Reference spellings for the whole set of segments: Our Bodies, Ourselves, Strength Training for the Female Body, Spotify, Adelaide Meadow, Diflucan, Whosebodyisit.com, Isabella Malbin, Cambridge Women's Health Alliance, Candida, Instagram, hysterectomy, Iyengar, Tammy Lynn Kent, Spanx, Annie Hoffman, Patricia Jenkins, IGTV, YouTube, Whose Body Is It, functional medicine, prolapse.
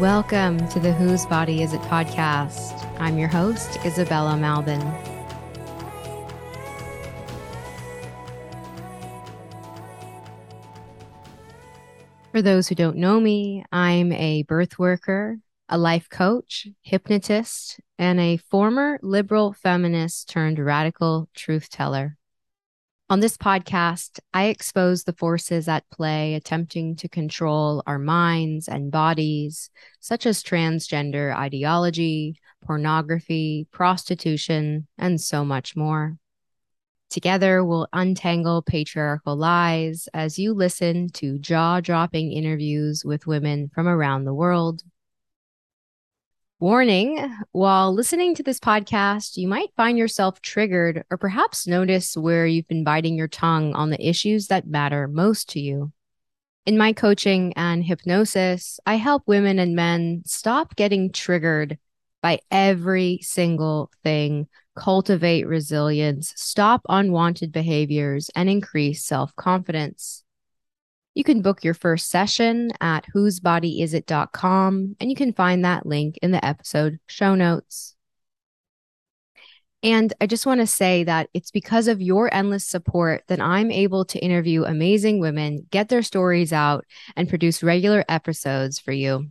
Welcome to the Whose Body Is It podcast. I'm your host, Isabella Malbin. For those who don't know me, I'm a birth worker, a life coach, hypnotist, and a former liberal feminist turned radical truth teller. On this podcast, I expose the forces at play attempting to control our minds and bodies, such as transgender ideology, pornography, prostitution, and so much more. Together, we'll untangle patriarchal lies as you listen to jaw-dropping interviews with women from around the world. Warning, while listening to this podcast, you might find yourself triggered or perhaps notice where you've been biting your tongue on the issues that matter most to you. In my coaching and hypnosis, I help women and men stop getting triggered by every single thing, cultivate resilience, stop unwanted behaviors, and increase self-confidence. You can book your first session at whosebodyisit.com, and you can find that link in the episode show notes. And I just want to say that it's because of your endless support that I'm able to interview amazing women, get their stories out, and produce regular episodes for you.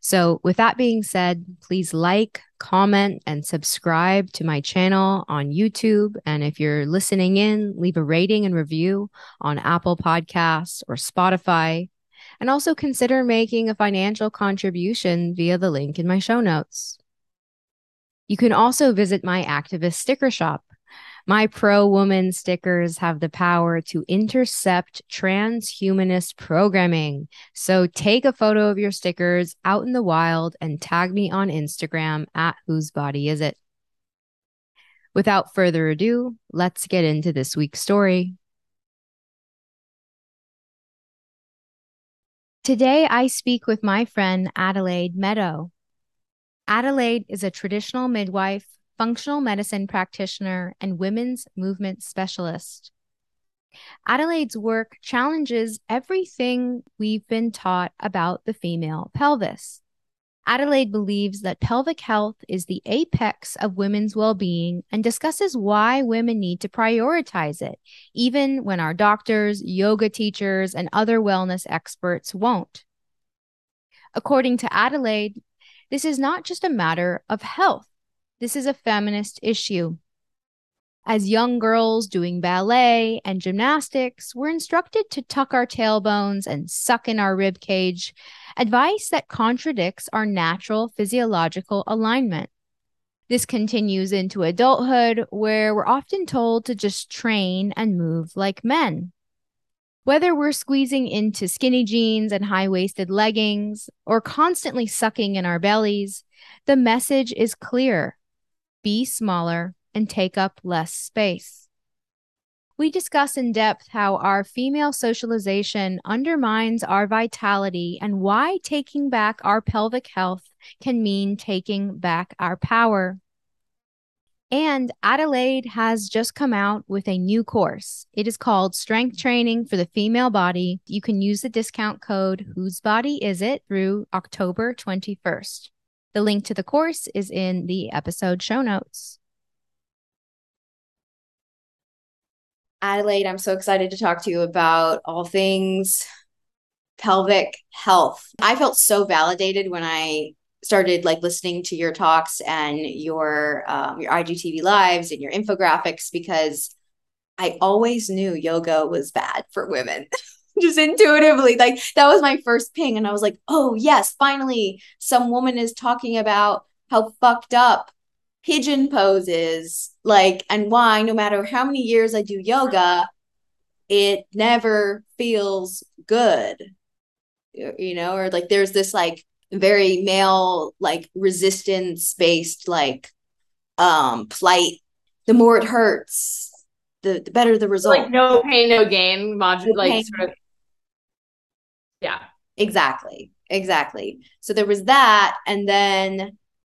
So with that being said, please like, comment, and subscribe to my channel on YouTube. And if you're listening in, leave a rating and review on Apple Podcasts or Spotify. And also consider making a financial contribution via the link in my show notes. You can also visit my activist sticker shop. My pro-woman stickers have the power to intercept transhumanist programming. So take a photo of your stickers out in the wild and tag me on Instagram at Whose Body Is It. Without further ado, let's get into this week's story. Today, I speak with my friend Adelaide Meadow. Adelaide is a traditional midwife, functional medicine practitioner, and women's movement specialist. Adelaide's work challenges everything we've been taught about the female pelvis. Adelaide believes that pelvic health is the apex of women's well-being and discusses why women need to prioritize it, even when our doctors, yoga teachers, and other wellness experts won't. According to Adelaide, this is not just a matter of health. This is a feminist issue. As young girls doing ballet and gymnastics, we're instructed to tuck our tailbones and suck in our rib cage, advice that contradicts our natural physiological alignment. This continues into adulthood, where we're often told to just train and move like men. Whether we're squeezing into skinny jeans and high-waisted leggings or constantly sucking in our bellies, the message is clear. Be smaller and take up less space. We discuss in depth how our female socialization undermines our vitality and why taking back our pelvic health can mean taking back our power. And Adelaide has just come out with a new course. It is called Strength Training for the Female Body. You can use the discount code Whose Body Is It through October 21st. The link to the course is in the episode show notes. Adelaide, I'm so excited to talk to you about all things pelvic health. I felt so validated when I started listening to your talks and your IGTV lives and your infographics, because I always knew yoga was bad for women. Just intuitively, that was my first ping. And I was like, oh yes, finally, some woman is talking about how fucked up pigeon pose is, and why no matter how many years I do yoga, it never feels good, or there's this very male, resistance based, plight. The more it hurts, the better the result. No pain, no gain. Yeah, exactly. So there was that. And then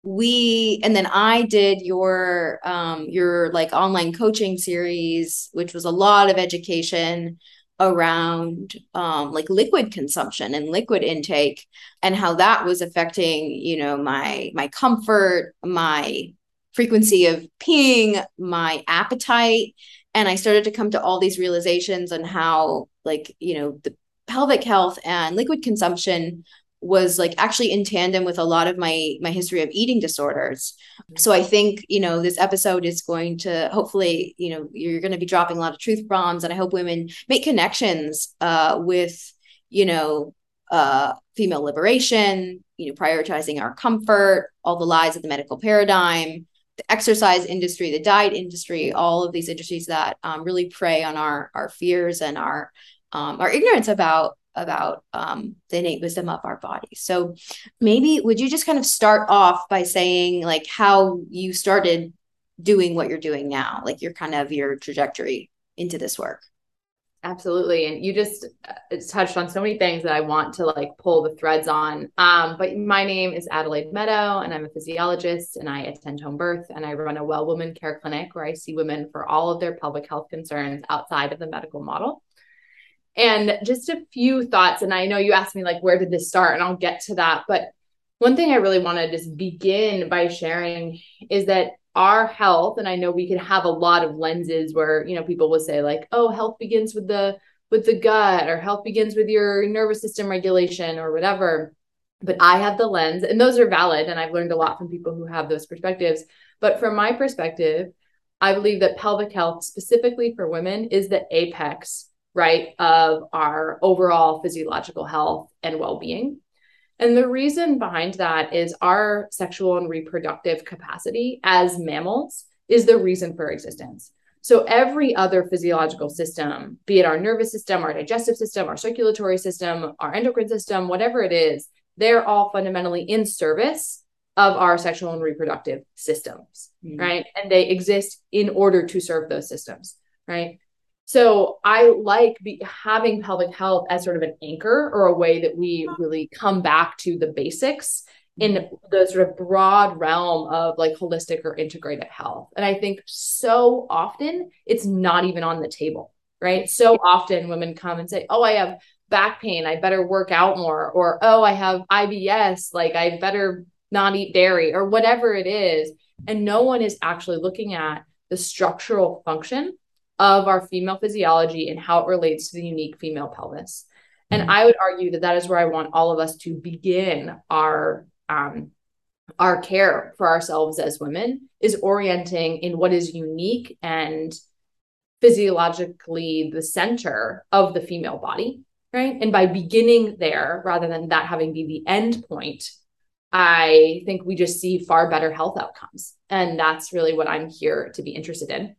I did your online coaching series, which was a lot of education around like liquid consumption and liquid intake and how that was affecting, you know, my comfort, my frequency of peeing, my appetite. And I started to come to all these realizations on how, like, you know, the pelvic health and liquid consumption was like actually in tandem with a lot of my history of eating disorders. So I think, you know, this episode is going to hopefully, you know, you're going to be dropping a lot of truth bombs, and I hope women make connections with, you know, female liberation, you know, prioritizing our comfort, all the lies of the medical paradigm, the exercise industry, the diet industry, all of these industries that really prey on our fears and our ignorance about the innate wisdom of our body. So maybe would you just kind of start off by saying like how you started doing what you're doing now, like your kind of your trajectory into this work? Absolutely. And you just touched on so many things that I want to like pull the threads on. But my name is Adelaide Meadow, and I'm a physiologist, and I attend home birth, and I run a Well Woman Care Clinic where I see women for all of their pelvic health concerns outside of the medical model. And just a few thoughts. And I know you asked me like, where did this start? And I'll get to that. But one thing I really want to just begin by sharing is that our health, and I know we can have a lot of lenses where, you know, people will say like, oh, health begins with the gut, or health begins with your nervous system regulation or whatever. But I have the lens, and those are valid. And I've learned a lot from people who have those perspectives. But from my perspective, I believe that pelvic health, specifically for women, is the apex, right, of our overall physiological health and well-being. And the reason behind that is our sexual and reproductive capacity as mammals is the reason for existence. So every other physiological system, be it our nervous system, our digestive system, our circulatory system, our endocrine system, whatever it is, they're all fundamentally in service of our sexual and reproductive systems, mm-hmm. right? And they exist in order to serve those systems, right? So I like having pelvic health as sort of an anchor, or a way that we really come back to the basics in the sort of broad realm of like holistic or integrative health. And I think so often it's not even on the table, right? So often women come and say, oh, I have back pain, I better work out more, or, oh, I have IBS, like I better not eat dairy, or whatever it is. And no one is actually looking at the structural function of our female physiology and how it relates to the unique female pelvis. And I would argue that that is where I want all of us to begin our care for ourselves as women, is orienting in what is unique and physiologically the center of the female body, right? And by beginning there, rather than that having be the end point, I think we just see far better health outcomes. And that's really what I'm here to be interested in.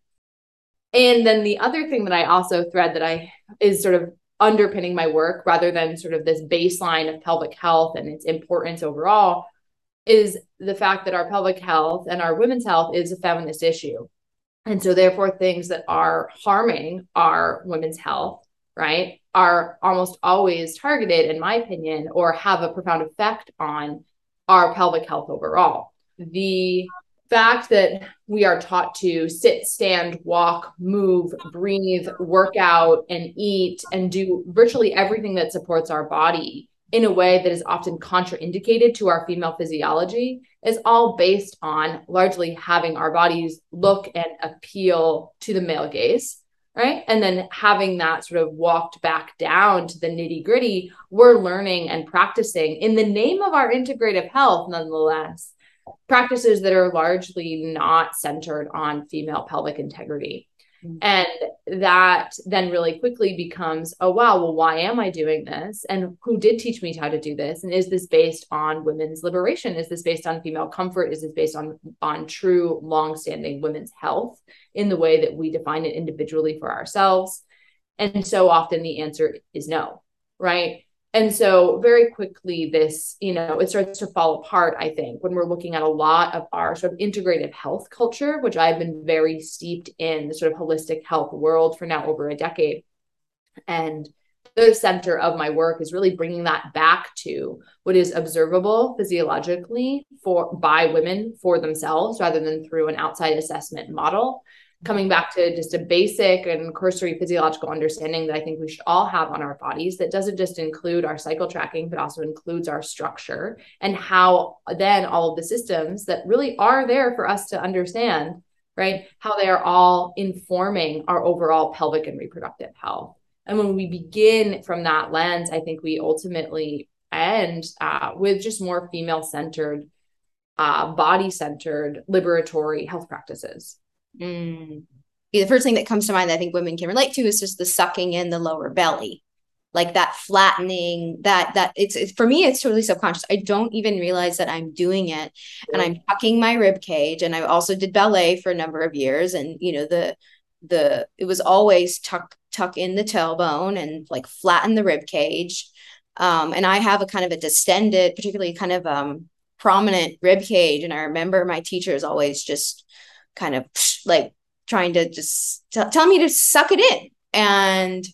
And then the other thing that I also thread that I is sort of underpinning my work, rather than sort of this baseline of pelvic health and its importance overall, is the fact that our pelvic health and our women's health is a feminist issue. And so therefore things that are harming our women's health, right, are almost always targeted, in my opinion, or have a profound effect on our pelvic health overall. The fact that we are taught to sit, stand, walk, move, breathe, work out, and eat, and do virtually everything that supports our body in a way that is often contraindicated to our female physiology is all based on largely having our bodies look and appeal to the male gaze, right? And then having that sort of walked back down to the nitty gritty, we're learning and practicing in the name of our integrative health, nonetheless, practices that are largely not centered on female pelvic integrity. Mm-hmm. And that then really quickly becomes, oh, wow, well, why am I doing this? And who did teach me how to do this? And is this based on women's liberation? Is this based on female comfort? Is this based on true longstanding women's health in the way that we define it individually for ourselves? And so often the answer is no, right? And so very quickly this, you know, it starts to fall apart, I think, when we're looking at a lot of our sort of integrative health culture, which I've been very steeped in the sort of holistic health world for now over a decade. And the center of my work is really bringing that back to what is observable physiologically for by women for themselves, rather than through an outside assessment model. coming back to just a basic and cursory physiological understanding that I think we should all have on our bodies that doesn't just include our cycle tracking, but also includes our structure and how then all of the systems that really are there for us to understand, right, how they are all informing our overall pelvic and reproductive health. And when we begin from that lens, I think we ultimately end with just more female-centered, body-centered, liberatory health practices. Mm. The first thing that comes to mind that I think women can relate to is just the sucking in the lower belly, like that flattening, that it's for me, it's totally subconscious. I don't even realize that I'm doing it. And I'm tucking my rib cage. And I also did ballet for a number of years. And, you know, it was always tuck in the tailbone and like flatten the rib cage. And I have a kind of a distended, particularly kind of prominent rib cage. And I remember my teachers always just kind of like trying to just tell me to suck it in. And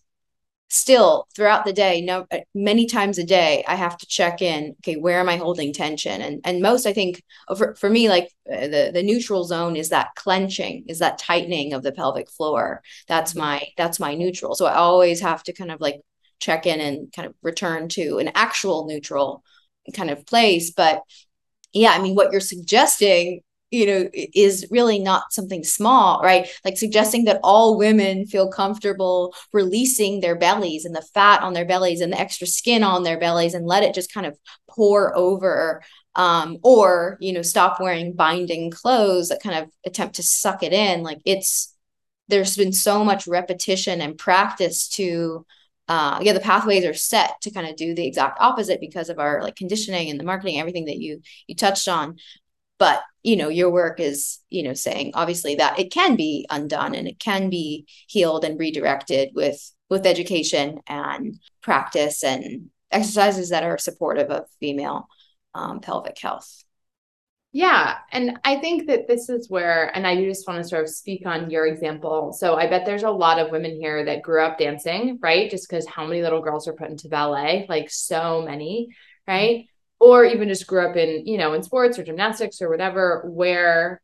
still throughout the day, many times a day, I have to check in, okay, where am I holding tension? And most, I think for me, like the neutral zone is that clenching, is that tightening of the pelvic floor. That's my neutral. So I always have to kind of like check in and kind of return to an actual neutral kind of place. But yeah, I mean, what you're suggesting, you know, is really not something small, right? Like suggesting that all women feel comfortable releasing their bellies and the fat on their bellies and the extra skin on their bellies and let it just kind of pour over, or, you know, stop wearing binding clothes that kind of attempt to suck it in. Like there's been so much repetition and practice to, the pathways are set to kind of do the exact opposite because of our like conditioning and the marketing, everything that you touched on. But, you know, your work is, you know, saying obviously that it can be undone and it can be healed and redirected with education and practice and exercises that are supportive of female pelvic health. Yeah. And I think that this is where, and I just want to sort of speak on your example. So I bet there's a lot of women here that grew up dancing, right? Just because how many little girls are put into ballet, like so many, right? Mm-hmm. Or even just grew up in, you know, in sports or gymnastics or whatever, where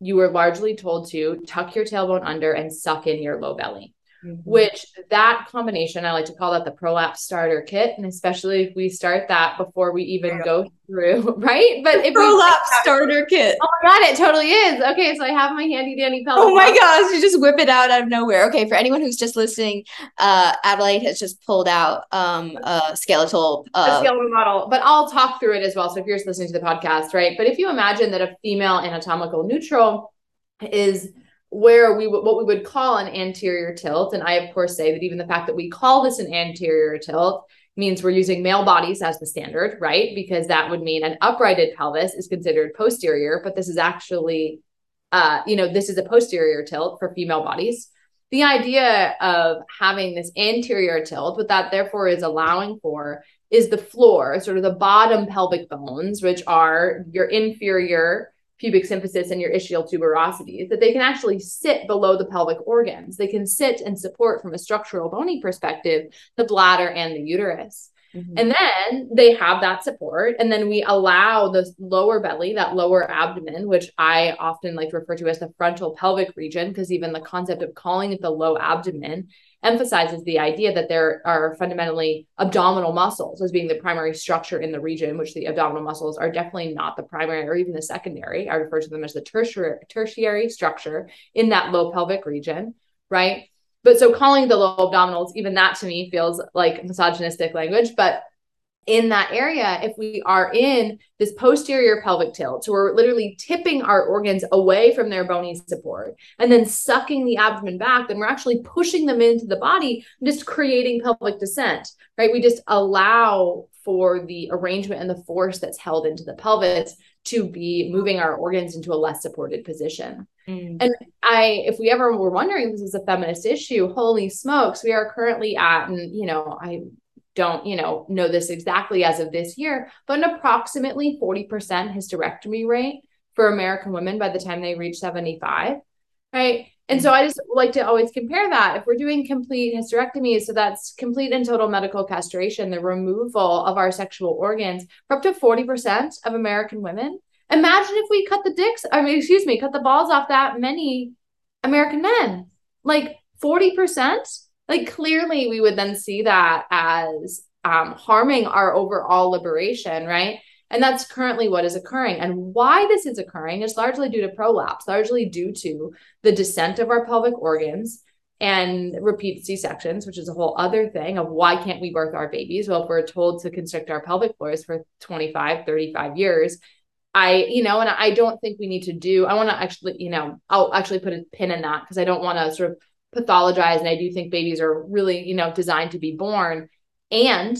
you were largely told to tuck your tailbone under and suck in your low belly, mm-hmm. which that combination, I like to call that the prolapse starter kit. And especially if we start that before we even go through, right? But if prolapse starter kit. Oh my God, it totally is. Okay. So I have my handy dandy pelvic. Oh my gosh. You just whip it out of nowhere. Okay. For anyone who's just listening, Adelaide has just pulled out, a skeletal model, but I'll talk through it as well. So if you're just listening to the podcast, right. But if you imagine that a female anatomical neutral is where what we would call an anterior tilt. And I of course say that even the fact that we call this an anterior tilt means we're using male bodies as the standard, right? Because that would mean an uprighted pelvis is considered posterior, but this is actually, this is a posterior tilt for female bodies. The idea of having this anterior tilt, what that therefore is allowing for is the floor, sort of the bottom pelvic bones, which are your inferior pubic symphysis and your ischial tuberosities, that they can actually sit below the pelvic organs. They can sit and support from a structural bony perspective, the bladder and the uterus. Mm-hmm. And then they have that support. And then we allow the lower belly, that lower abdomen, which I often like to refer to as the frontal pelvic region, because even the concept of calling it the low abdomen emphasizes the idea that there are fundamentally abdominal muscles as being the primary structure in the region, which the abdominal muscles are definitely not the primary or even the secondary. I refer to them as the tertiary structure in that low pelvic region, right? But so calling the low abdominals, even that to me feels like misogynistic language. But in that area, if we are in this posterior pelvic tilt, so we're literally tipping our organs away from their bony support and then sucking the abdomen back, then we're actually pushing them into the body and just creating pelvic descent, right? We just allow for the arrangement and the force that's held into the pelvis to be moving our organs into a less supported position. Mm. And if we ever were wondering if this is a feminist issue, holy smokes, we are currently at, and, you know, I don't, you know this exactly as of this year, but an approximately 40% hysterectomy rate for American women by the time they reach 75, right? And so I just like to always compare that. If we're doing complete hysterectomy, so that's complete and total medical castration, the removal of our sexual organs for up to 40% of American women. Imagine if we cut the balls off that many American men, like 40%. Like clearly we would then see that as harming our overall liberation, right? And that's currently what is occurring. And why this is occurring is largely due to prolapse, largely due to the descent of our pelvic organs and repeat C-sections, which is a whole other thing of why can't we birth our babies? Well, if we're told to constrict our pelvic floors for 25, 35 years, and I don't think we need to do, I want to actually, I'll actually put a pin in that because I don't want to sort of pathologize. And I do think babies are really, designed to be born. And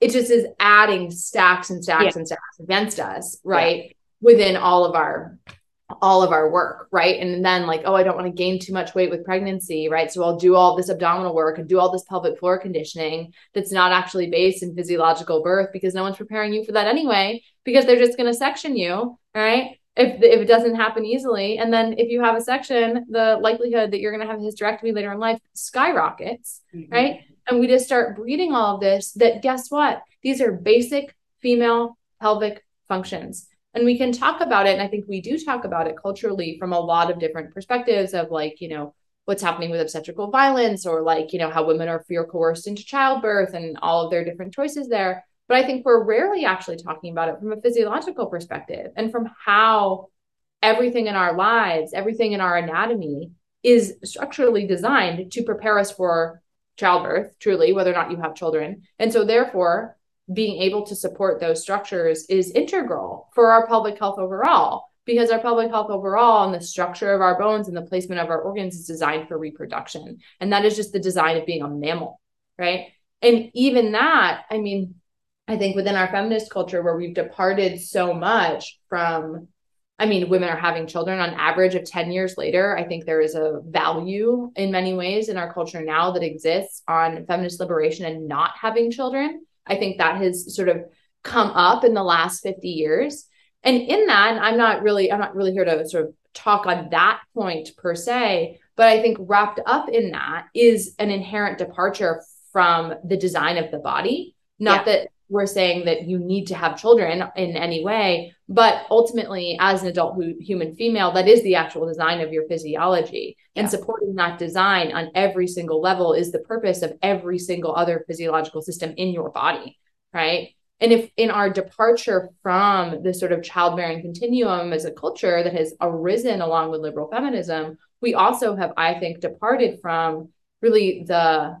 it just is adding stacks and stacks and stacks against us, right? Yeah. Within all of our work, right? And then like, I don't want to gain too much weight with pregnancy, right? So I'll do all this abdominal work and do all this pelvic floor conditioning that's not actually based in physiological birth because no one's preparing you for that anyway, because they're just going to section you, all right? If it doesn't happen easily. And then if you have a section, the likelihood that you're going to have a hysterectomy later in life skyrockets, mm-hmm. right? And we just start breeding all of this that guess what? These are basic female pelvic functions. And we can talk about it. And I think we do talk about it culturally from a lot of different perspectives of like, what's happening with obstetrical violence or like, how women are fear coerced into childbirth and all of their different choices there. But I think we're rarely actually talking about it from a physiological perspective and from how everything in our lives, everything in our anatomy is structurally designed to prepare us for childbirth, truly, whether or not you have children. And so therefore, being able to support those structures is integral for our pelvic health overall, because our pelvic health overall and the structure of our bones and the placement of our organs is designed for reproduction. And that is just the design of being a mammal, right? And even that, I think within our feminist culture where we've departed so much from, women are having children on average of 10 years later. I think there is a value in many ways in our culture now that exists on feminist liberation and not having children. I think that has sort of come up in the last 50 years. And in that, and I'm not really here to sort of talk on that point per se, but I think wrapped up in that is an inherent departure from the design of the body. Not that we're saying that you need to have children in any way, but ultimately as an adult human female, that is the actual design of your physiology. And supporting that design on every single level is the purpose of every single other physiological system in your body, right? And if in our departure from the sort of childbearing continuum as a culture that has arisen along with liberal feminism, we also have, I think, departed from really the,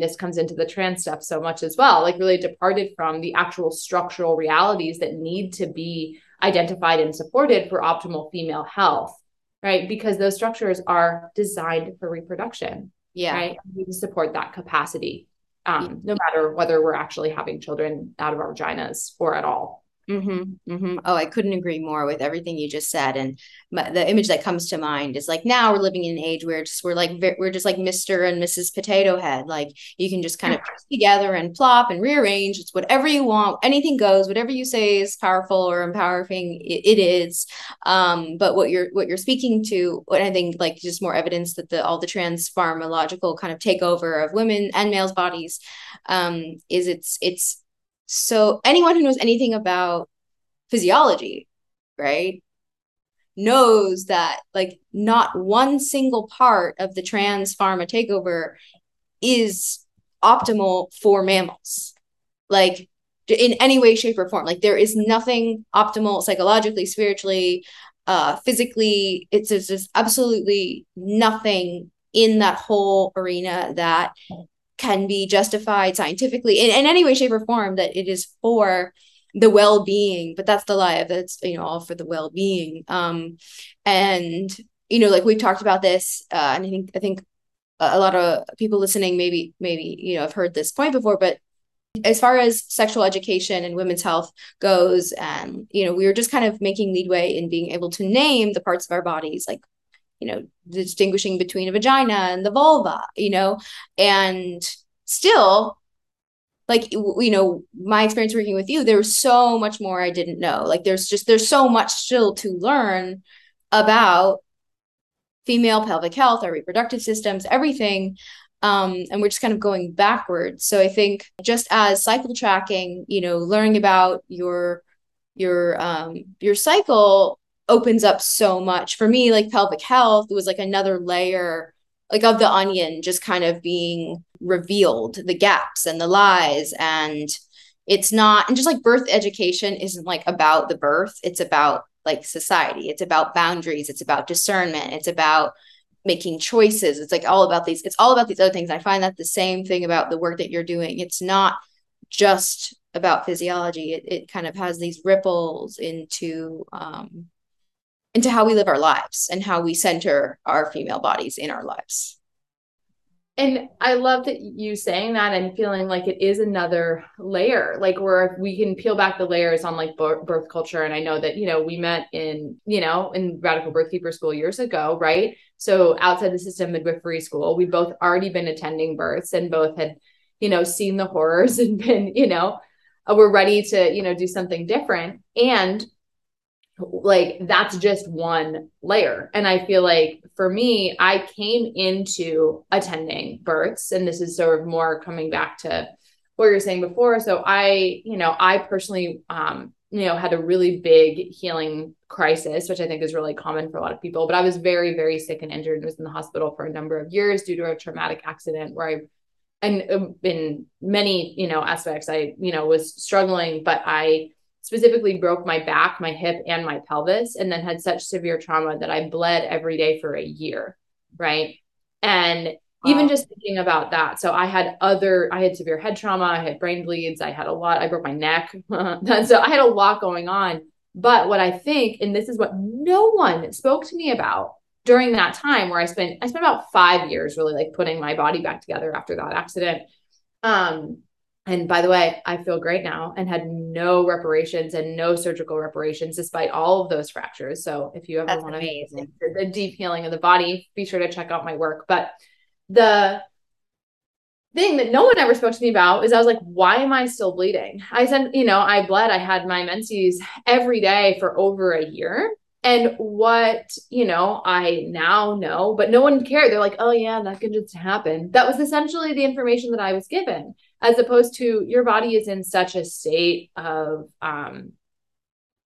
this comes into the trans stuff so much as well, like really departed from the actual structural realities that need to be identified and supported for optimal female health, right? Because those structures are designed for reproduction, right? We need to support that capacity, no matter whether we're actually having children out of our vaginas or at all. Mm-hmm, mm-hmm. Oh, I couldn't agree more with everything you just said. And the image that comes to mind is like, now we're living in an age where we're just like Mr. and Mrs. Potato Head. Like you can just kind of put together and plop and rearrange. It's whatever you want. Anything goes, whatever you say is powerful or empowering. It is. But what you're speaking to, and I think like just more evidence that all the trans pharmacological kind of takeover of women and males' bodies is it's. So anyone who knows anything about physiology, right, knows that like not one single part of the trans pharma takeover is optimal for mammals, like in any way, shape or form. Like there is nothing optimal psychologically, spiritually, physically. It's just absolutely nothing in that whole arena that can be justified scientifically in any way, shape or form that it is for the well-being, but that's the lie. That's, all for the well-being. And, like we've talked about this and I think a lot of people listening, maybe, have heard this point before, but as far as sexual education and women's health goes, and, we were just kind of making leadway in being able to name the parts of our bodies, like, distinguishing between a vagina and the vulva, and still like, my experience working with you, there was so much more I didn't know. Like there's so much still to learn about female pelvic health, our reproductive systems, everything. And we're just kind of going backwards. So I think just as cycle tracking, learning about your cycle opens up so much. For me, like pelvic health was like another layer, like of the onion, just kind of being revealed, the gaps and the lies. And it's not, and just like birth education isn't like about the birth. It's about like society. It's about boundaries. It's about discernment. It's about making choices. It's like all about these, it's all about these other things. I find that the same thing about the work that you're doing. It's not just about physiology. It kind of has these ripples into how we live our lives and how we center our female bodies in our lives. And I love that you saying that and feeling like it is another layer, like where we can peel back the layers on like birth culture. And I know that, you know, we met in Radical Birthkeeper School years ago, right? So outside the system midwifery school, we both already been attending births and both had, you know, seen the horrors and been, you know, we're ready to, you know, do something different. And like, that's just one layer. And I feel like for me, I came into attending births, and this is sort of more coming back to what you were saying before. So I personally, had a really big healing crisis, which I think is really common for a lot of people, but I was very, very sick and injured and was in the hospital for a number of years due to a traumatic accident where and in many, aspects, I was struggling, but I specifically broke my back, my hip, and my pelvis, and then had such severe trauma that I bled every day for a year, right? And even just thinking about that. So I had severe head trauma, I had brain bleeds, I broke my neck. So I had a lot going on. But what I think, and this is what no one spoke to me about during that time where I spent about 5 years really like putting my body back together after that accident. And by the way, I feel great now and had no reparations and no surgical reparations despite all of those fractures. So if you ever want to the deep healing of the body, be sure to check out my work. But the thing that no one ever spoke to me about is I was like, why am I still bleeding? I bled, I had my menses every day for over a year. And what, I now know, but no one cared. They're like, oh yeah, that could just happen. That was essentially the information that I was given, as opposed to your body is in such a state of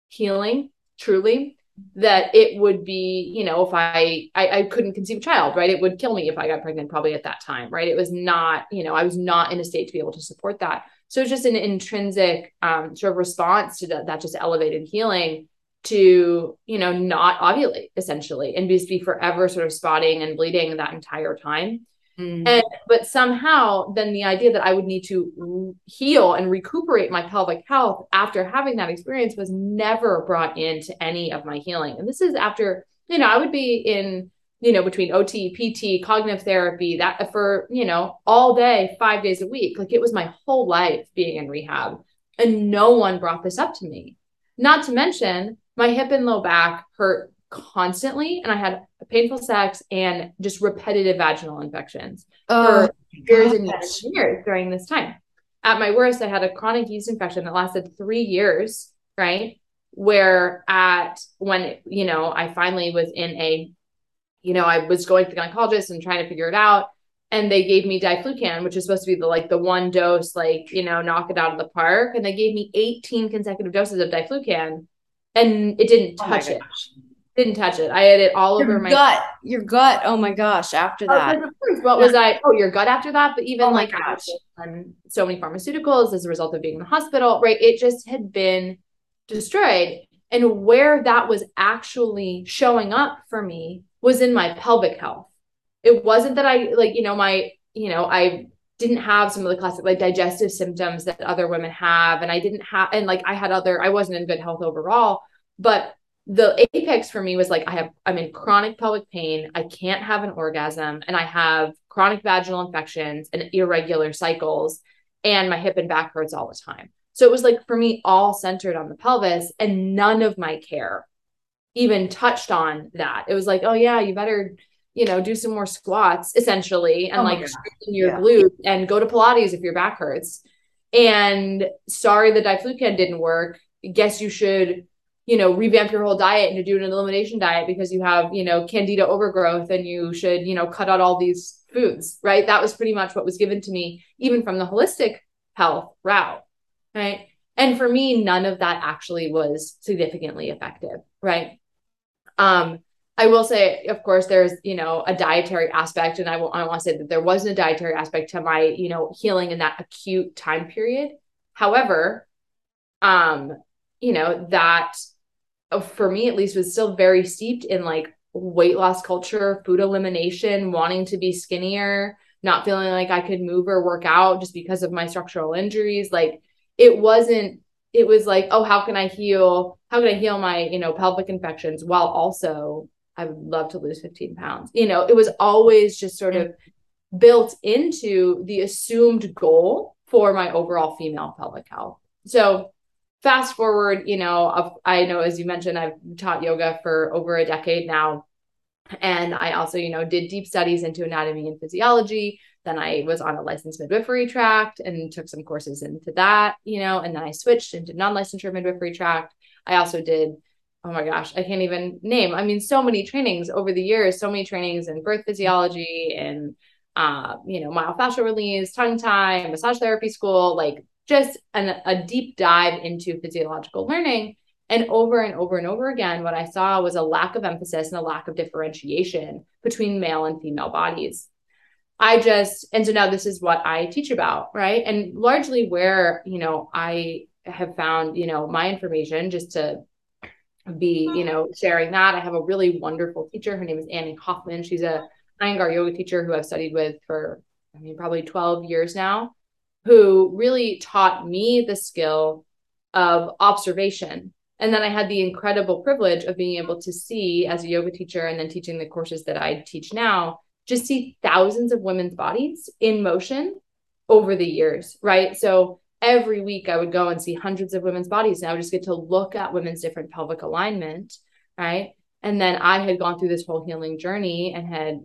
healing, truly, that it would be, if I couldn't conceive a child, right? It would kill me if I got pregnant probably at that time, right? It was not, I was not in a state to be able to support that. So it's just an intrinsic sort of response to that just elevated healing to, not ovulate essentially and just be forever sort of spotting and bleeding that entire time. Mm-hmm. But somehow then the idea that I would need to heal and recuperate my pelvic health after having that experience was never brought into any of my healing. And this is after, I would be in, between OT, PT, cognitive therapy, that for, all day, 5 days a week. Like it was my whole life being in rehab and no one brought this up to me. Not to mention my hip and low back hurt constantly, and I had painful sex and just repetitive vaginal infections for years and years and years during this time. At my worst, I had a chronic yeast infection that lasted 3 years, right? Where I finally was in I was going to the gynecologist and trying to figure it out. And they gave me diflucan, which is supposed to be the one dose, knock it out of the park. And they gave me 18 consecutive doses of diflucan, and it didn't touch it. Didn't touch it. I had it all over my gut. Your gut. Oh my gosh. After that. What was I? Oh, your gut after that. But even I was on so many pharmaceuticals as a result of being in the hospital, right? It just had been destroyed. And where that was actually showing up for me was in my pelvic health. It wasn't that I I didn't have some of the classic digestive symptoms that other women have. And I didn't have, and I wasn't in good health overall, but the apex for me was I'm in chronic pelvic pain. I can't have an orgasm, and I have chronic vaginal infections and irregular cycles, and my hip and back hurts all the time. So it was for me all centered on the pelvis, and none of my care even touched on that. It was oh yeah, you better, do some more squats essentially, and strengthen your glutes and go to Pilates if your back hurts. And sorry, the diflucan didn't work. Guess you should revamp your whole diet and do an elimination diet because you have, candida overgrowth, and you should, cut out all these foods, right? That was pretty much what was given to me, even from the holistic health route, right? And for me, none of that actually was significantly effective, right? I will say, of course, there's, a dietary aspect, and I want to say that there wasn't a dietary aspect to my, healing in that acute time period. However, that for me, at least, was still very steeped in like weight loss culture, food elimination, wanting to be skinnier, not feeling like I could move or work out just because of my structural injuries. Like it was like, oh, how can I heal? How can I heal my, pelvic infections while also I would love to lose 15 pounds? It was always just sort of built into the assumed goal for my overall female pelvic health. So fast forward, I know, as you mentioned, I've taught yoga for over a decade now. And I also, did deep studies into anatomy and physiology. Then I was on a licensed midwifery tract and took some courses into that, and then I switched into non-licensure midwifery tract. I also did, oh my gosh, I can't even name. I mean, so many trainings over the years, so many trainings in birth physiology and, myofascial release, tongue tie, massage therapy school, like just a deep dive into physiological learning. And over and over and over again, what I saw was a lack of emphasis and a lack of differentiation between male and female bodies. And so now this is what I teach about, right? And largely where, I have found, my information just to be, sharing that. I have a really wonderful teacher. Her name is Annie Hoffman. She's a Iyengar yoga teacher who I've studied with for, probably 12 years now, who really taught me the skill of observation. And then I had the incredible privilege of being able to see as a yoga teacher and then teaching the courses that I teach now, just see thousands of women's bodies in motion over the years, right? So every week I would go and see hundreds of women's bodies, and I would just get to look at women's different pelvic alignment, right? And then I had gone through this whole healing journey and had,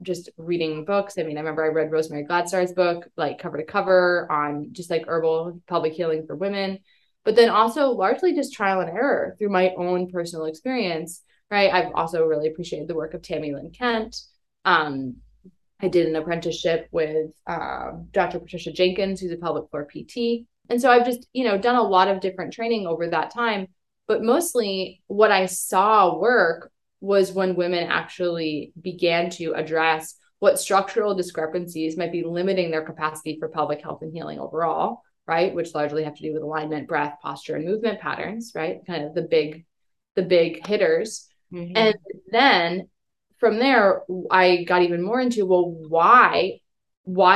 just reading books. I remember I read Rosemary Gladstar's book, like cover to cover, on just like herbal pelvic healing for women. But then also largely just trial and error through my own personal experience, right? I've also really appreciated the work of Tammy Lynn Kent. I did an apprenticeship with Dr. Patricia Jenkins, who's a pelvic floor PT. And so I've just, done a lot of different training over that time. But mostly what I saw work was when women actually began to address what structural discrepancies might be limiting their capacity for pelvic health and healing overall, right? Which largely have to do with alignment, breath, posture, and movement patterns, right? Kind of the big hitters. Mm-hmm. And then from there, I got even more into, well, why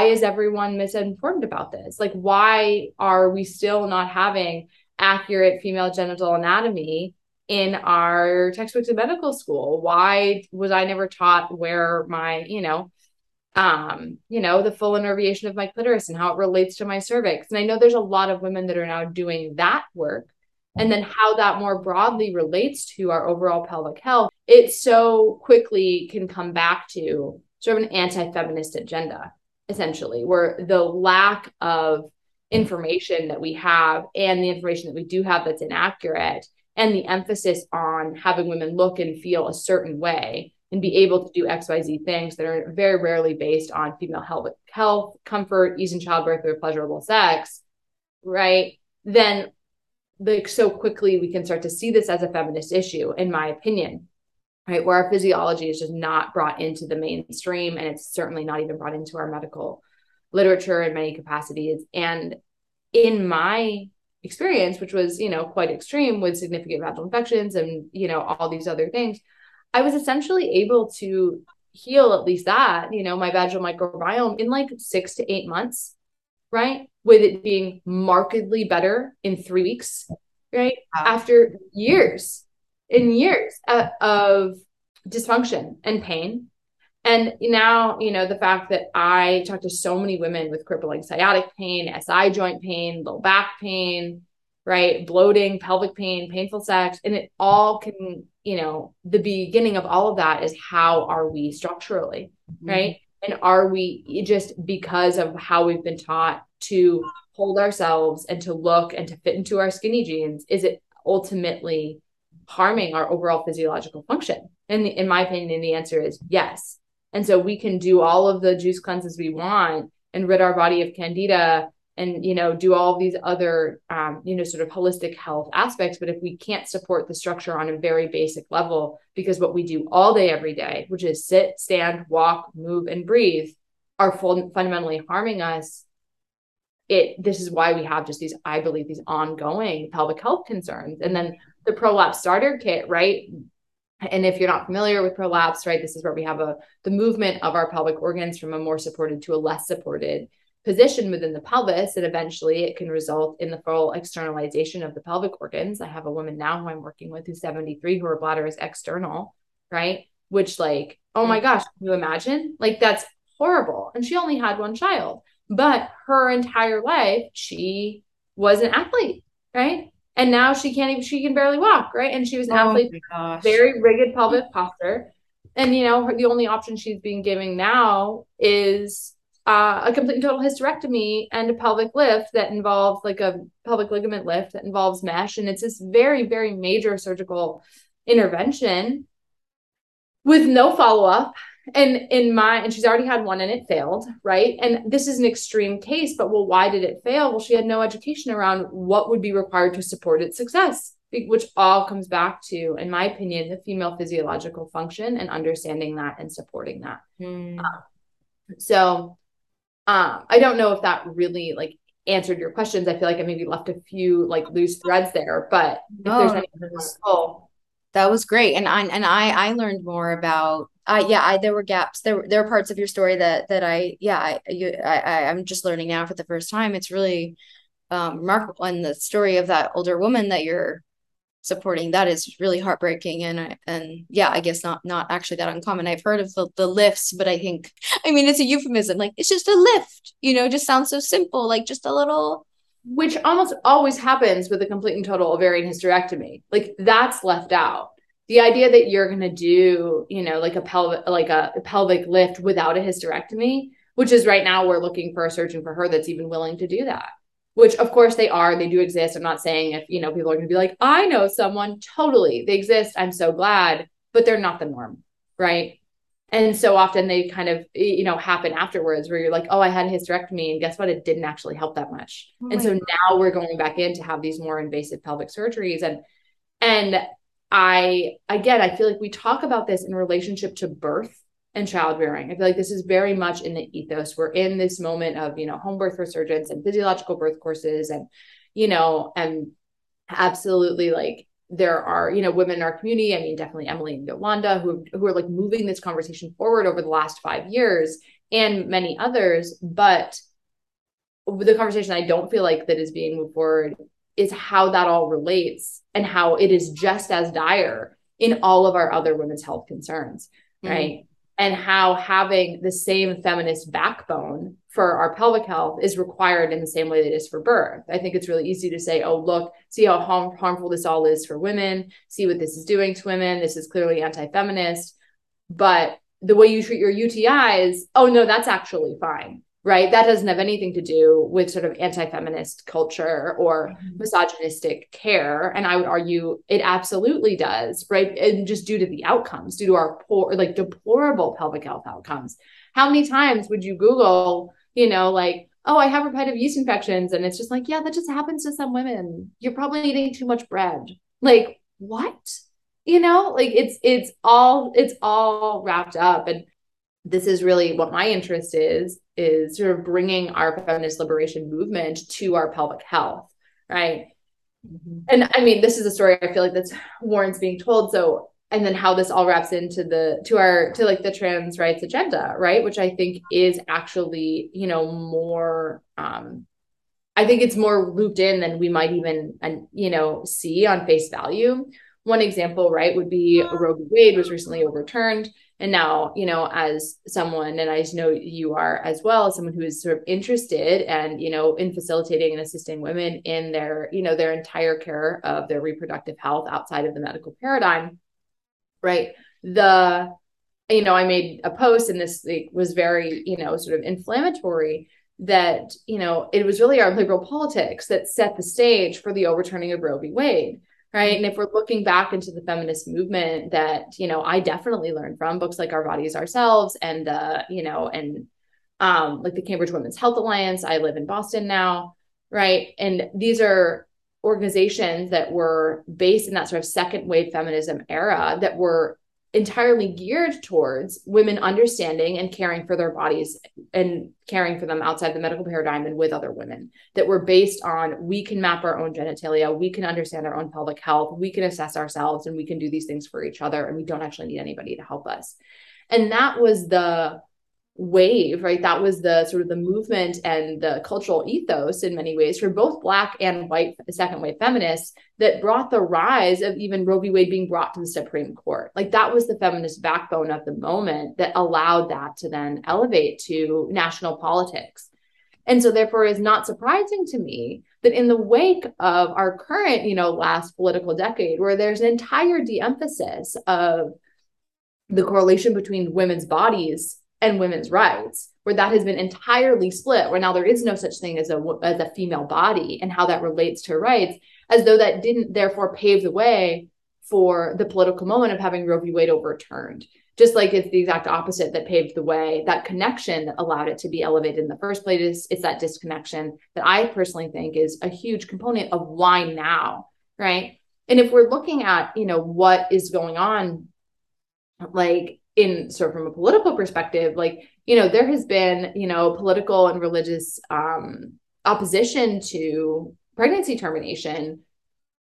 is everyone misinformed about this? Like, why are we still not having accurate female genital anatomy in our textbooks in medical school? Why was I never taught where my, the full innervation of my clitoris and how it relates to my cervix? And I know there's a lot of women that are now doing that work. And then how that more broadly relates to our overall pelvic health, it so quickly can come back to sort of an anti-feminist agenda, essentially, where the lack of information that we have and the information that we do have that's inaccurate, and the emphasis on having women look and feel a certain way and be able to do XYZ things that are very rarely based on female health, comfort, ease in childbirth, or pleasurable sex, right? Then, like, so quickly we can start to see this as a feminist issue, in my opinion, right? Where our physiology is just not brought into the mainstream, and it's certainly not even brought into our medical literature in many capacities. And in my experience, which was, quite extreme with significant vaginal infections and, all these other things, I was essentially able to heal at least that, my vaginal microbiome in like 6 to 8 months, right? With it being markedly better in 3 weeks, right? Wow. After years of dysfunction and pain. And now, the fact that I talk to so many women with crippling sciatic pain, SI joint pain, low back pain, right? Bloating, pelvic pain, painful sex. And it all can, the beginning of all of that is, how are we structurally, mm-hmm. right? And are we, just because of how we've been taught to hold ourselves and to look and to fit into our skinny jeans, is it ultimately harming our overall physiological function? And in my opinion, the answer is yes. And so we can do all of the juice cleanses we want and rid our body of candida and, you know, do all these other, you know, sort of holistic health aspects. But if we can't support the structure on a very basic level, because what we do all day, every day, which is sit, stand, walk, move, and breathe, are fundamentally harming us. This is why we have just these, I believe, these ongoing pelvic health concerns. And then the Prolapse Starter Kit, right? And if you're not familiar with prolapse, right, this is where we have the movement of our pelvic organs from a more supported to a less supported position within the pelvis. And eventually it can result in the full externalization of the pelvic organs. I have a woman now who I'm working with who's 73, who her bladder is external, right? Which, like, oh my gosh, can you imagine? Like, that's horrible. And she only had one child, but her entire life, she was an athlete, right? And now she can't even, she can barely walk, right? And she was an athlete, very rigid pelvic posture. And, you know, the only option she's been giving now is a complete and total hysterectomy and a pelvic lift that involves, like, a pelvic ligament lift that involves mesh. And it's this very, very major surgical intervention with no follow-up. And she's already had one and it failed, right? And this is an extreme case, but well, why did it fail? Well, she had no education around what would be required to support its success, which all comes back to, in my opinion, the female physiological function and understanding that and supporting that. I don't know if that really, like, answered your questions. I feel like I maybe left a few, like, loose threads there, but if there's anything helpful. That was great. And I learned more about, there were gaps. There are parts of your story that I'm just learning now for the first time. It's really remarkable. And the story of that older woman that you're supporting, that is really heartbreaking. And I guess not actually that uncommon. I've heard of the lifts, but I mean, it's a euphemism. Like, it's just a lift, you know, just sounds so simple, like just a little. Which almost always happens with a complete and total ovarian hysterectomy. Like, that's left out. The idea that you're going to do, you know, like a pelvic lift without a hysterectomy, which is right now we're looking for a surgeon for her that's even willing to do that, which of course they do exist. I'm not saying if, you know, people are going to be like, I know someone, totally, they exist. I'm so glad, but they're not the norm. Right. And so often they kind of, you know, happen afterwards where you're like, oh, I had a hysterectomy and guess what? It didn't actually help that much. Oh, and so now we're going back in to have these more invasive pelvic surgeries. And I feel like we talk about this in relationship to birth and childbearing. I feel like this is very much in the ethos. We're in this moment of, you know, home birth resurgence and physiological birth courses and, you know, and absolutely, like, there are, you know, women in our community. I mean, definitely Emily and Yolanda who are like moving this conversation forward over the last 5 years and many others. But the conversation I don't feel like that is being moved forward is how that all relates and how it is just as dire in all of our other women's health concerns, right? Mm-hmm. And how having the same feminist backbone for our pelvic health is required in the same way that it is for birth. I think it's really easy to say, oh, look, see how harmful this all is for women. See what this is doing to women. This is clearly anti-feminist. But the way you treat your UTIs, oh, no, that's actually fine. Right? That doesn't have anything to do with sort of anti-feminist culture or misogynistic care. And I would argue it absolutely does, right? And just due to the outcomes, due to our poor, like, deplorable pelvic health outcomes. How many times would you Google, you know, like, oh, I have repetitive yeast infections. And it's just like, yeah, that just happens to some women. You're probably eating too much bread. Like, what? You know, like, it's all wrapped up. And this is really what my interest is sort of bringing our feminist liberation movement to our pelvic health, right? Mm-hmm. And I mean, this is a story I feel like that's warrants being told. So, and then how this all wraps into the trans rights agenda, right? Which I think is actually, you know, more, I think it's more looped in than we might even, you know, see on face value. One example, right, would be Roe v. Wade was recently overturned. And now, you know, as someone, and I know you are as well, as someone who is sort of interested and, you know, in facilitating and assisting women in their, you know, their entire care of their reproductive health outside of the medical paradigm, right? You know, I made a post, and this, like, was very, you know, sort of inflammatory, that, you know, it was really our liberal politics that set the stage for the overturning of Roe v. Wade. Right. And if we're looking back into the feminist movement that, you know, I definitely learned from books like Our Bodies, Ourselves and, you know, and like the Cambridge Women's Health Alliance. I live in Boston now, right? And these are organizations that were based in that sort of second wave feminism era that were entirely geared towards women understanding and caring for their bodies and caring for them outside the medical paradigm and with other women, that were based on, we can map our own genitalia, we can understand our own pelvic health, we can assess ourselves, and we can do these things for each other, and we don't actually need anybody to help us. And that was the wave, right? That was the sort of the movement and the cultural ethos in many ways for both Black and white second wave feminists that brought the rise of even Roe v. Wade being brought to the Supreme Court. Like, that was the feminist backbone of the moment that allowed that to then elevate to national politics. And so therefore it's not surprising to me that in the wake of our current, last political decade, where there's an entire de-emphasis of the correlation between women's bodies and women's rights, where that has been entirely split, where now there is no such thing as a female body and how that relates to rights, as though that didn't therefore pave the way for the political moment of having Roe v. Wade overturned. Just like it's the exact opposite that paved the way, that connection that allowed it to be elevated in the first place, it's that disconnection that I personally think is a huge component of why now, right? And if we're looking at, what is going on, like, in sort of from a political perspective, there has been, political and religious opposition to pregnancy termination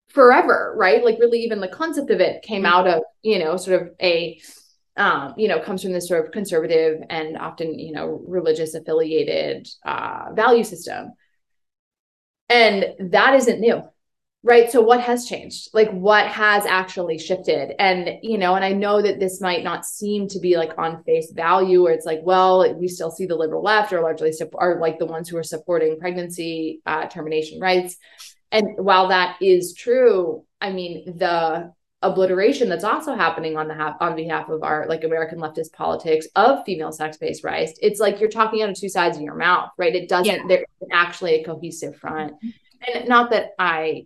forever, right? Like, really, even the concept of it came out of, comes from this sort of conservative and often, religious affiliated value system. And that isn't new. Right. So what has changed? Like, what has actually shifted? And, and I know that this might not seem to be like on face value, where it's like, well, we still see the liberal left are largely are like the ones who are supporting pregnancy termination rights. And while that is true, I mean, the obliteration that's also happening on behalf of our like American leftist politics of female sex-based rights, it's like you're talking out of two sides of your mouth, right? It doesn't, There isn't actually a cohesive front. Mm-hmm. And not that I,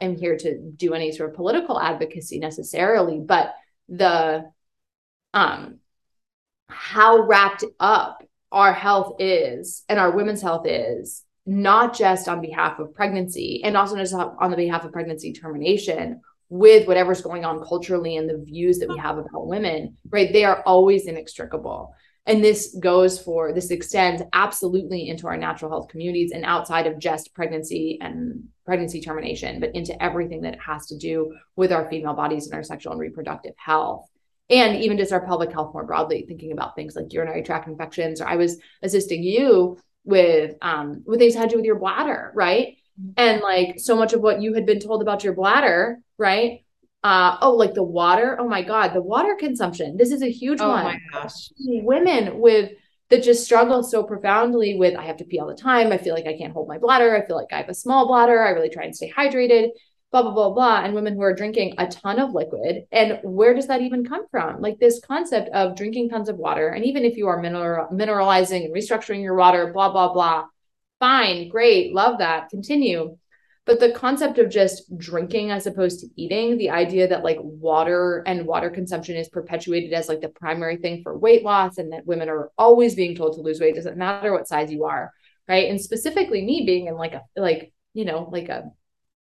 am here to do any sort of political advocacy necessarily, but the how wrapped up our health is and our women's health is, not just on behalf of pregnancy and also just on the behalf of pregnancy termination, with whatever's going on culturally and the views that we have about women, right? They are always inextricable. And this extends absolutely into our natural health communities and outside of just pregnancy and pregnancy termination, but into everything that has to do with our female bodies and our sexual and reproductive health. And even just our pelvic health more broadly, thinking about things like urinary tract infections, or I was assisting you with things had to do with your bladder, right? And like so much of what you had been told about your bladder, right? Like the water. Oh my God, the water consumption. This is a huge one. Oh my gosh. Women that just struggle so profoundly with, I have to pee all the time. I feel like I can't hold my bladder. I feel like I have a small bladder. I really try and stay hydrated, blah, blah, blah, blah. And women who are drinking a ton of liquid. And where does that even come from? Like this concept of drinking tons of water. And even if you are mineralizing and restructuring your water, blah, blah, blah. Fine. Great. Love that. Continue. But the concept of just drinking as opposed to eating, the idea that like water and water consumption is perpetuated as like the primary thing for weight loss, and that women are always being told to lose weight, doesn't matter what size you are, right? And specifically me being in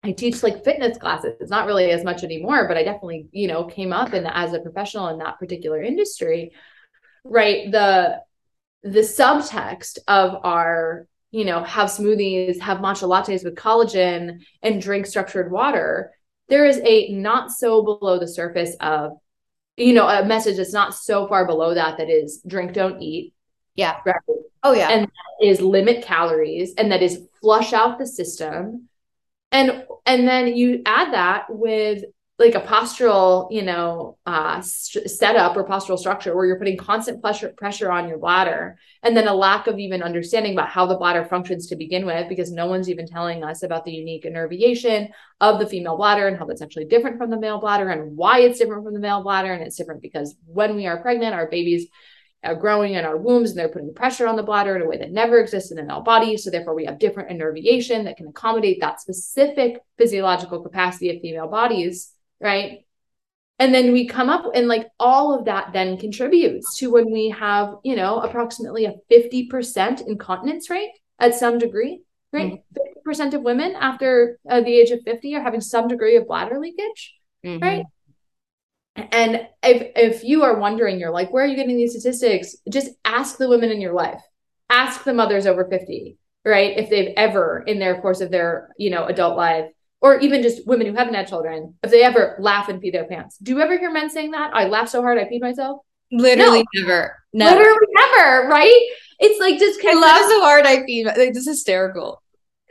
I teach like fitness classes. It's not really as much anymore, but I definitely, came up as a professional in that particular industry, right? The subtext of our have smoothies, have matcha lattes with collagen, and drink structured water, there is a not so below the surface of, a message that's not so far below that is drink, don't eat. Yeah. Right? Oh yeah. And that is limit calories, and that is flush out the system. And then you add that with like a postural, setup or postural structure where you're putting constant pressure on your bladder, and then a lack of even understanding about how the bladder functions to begin with, because no one's even telling us about the unique innervation of the female bladder and how that's actually different from the male bladder, and why it's different from the male bladder. And it's different because when we are pregnant, our babies are growing in our wombs, and they're putting pressure on the bladder in a way that never exists in the male body. So therefore we have different innervation that can accommodate that specific physiological capacity of female bodies. Right. And then we come up, and like all of that then contributes to when we have, you know, approximately a 50% incontinence rate at some degree, right? Mm-hmm. 50% of women after the age of 50 are having some degree of bladder leakage, mm-hmm. right? And if you are wondering, you're like, where are you getting these statistics? Just ask the women in your life, ask the mothers over 50, right? If they've ever in their course of their, you know, adult life, or even just women who haven't had children, if they ever laugh and pee their pants. Do you ever hear men saying that? I laughed so hard, I peed myself. Literally no. never. Literally never, right? It's like, just I laughed so hard, I peed. Like, this is hysterical.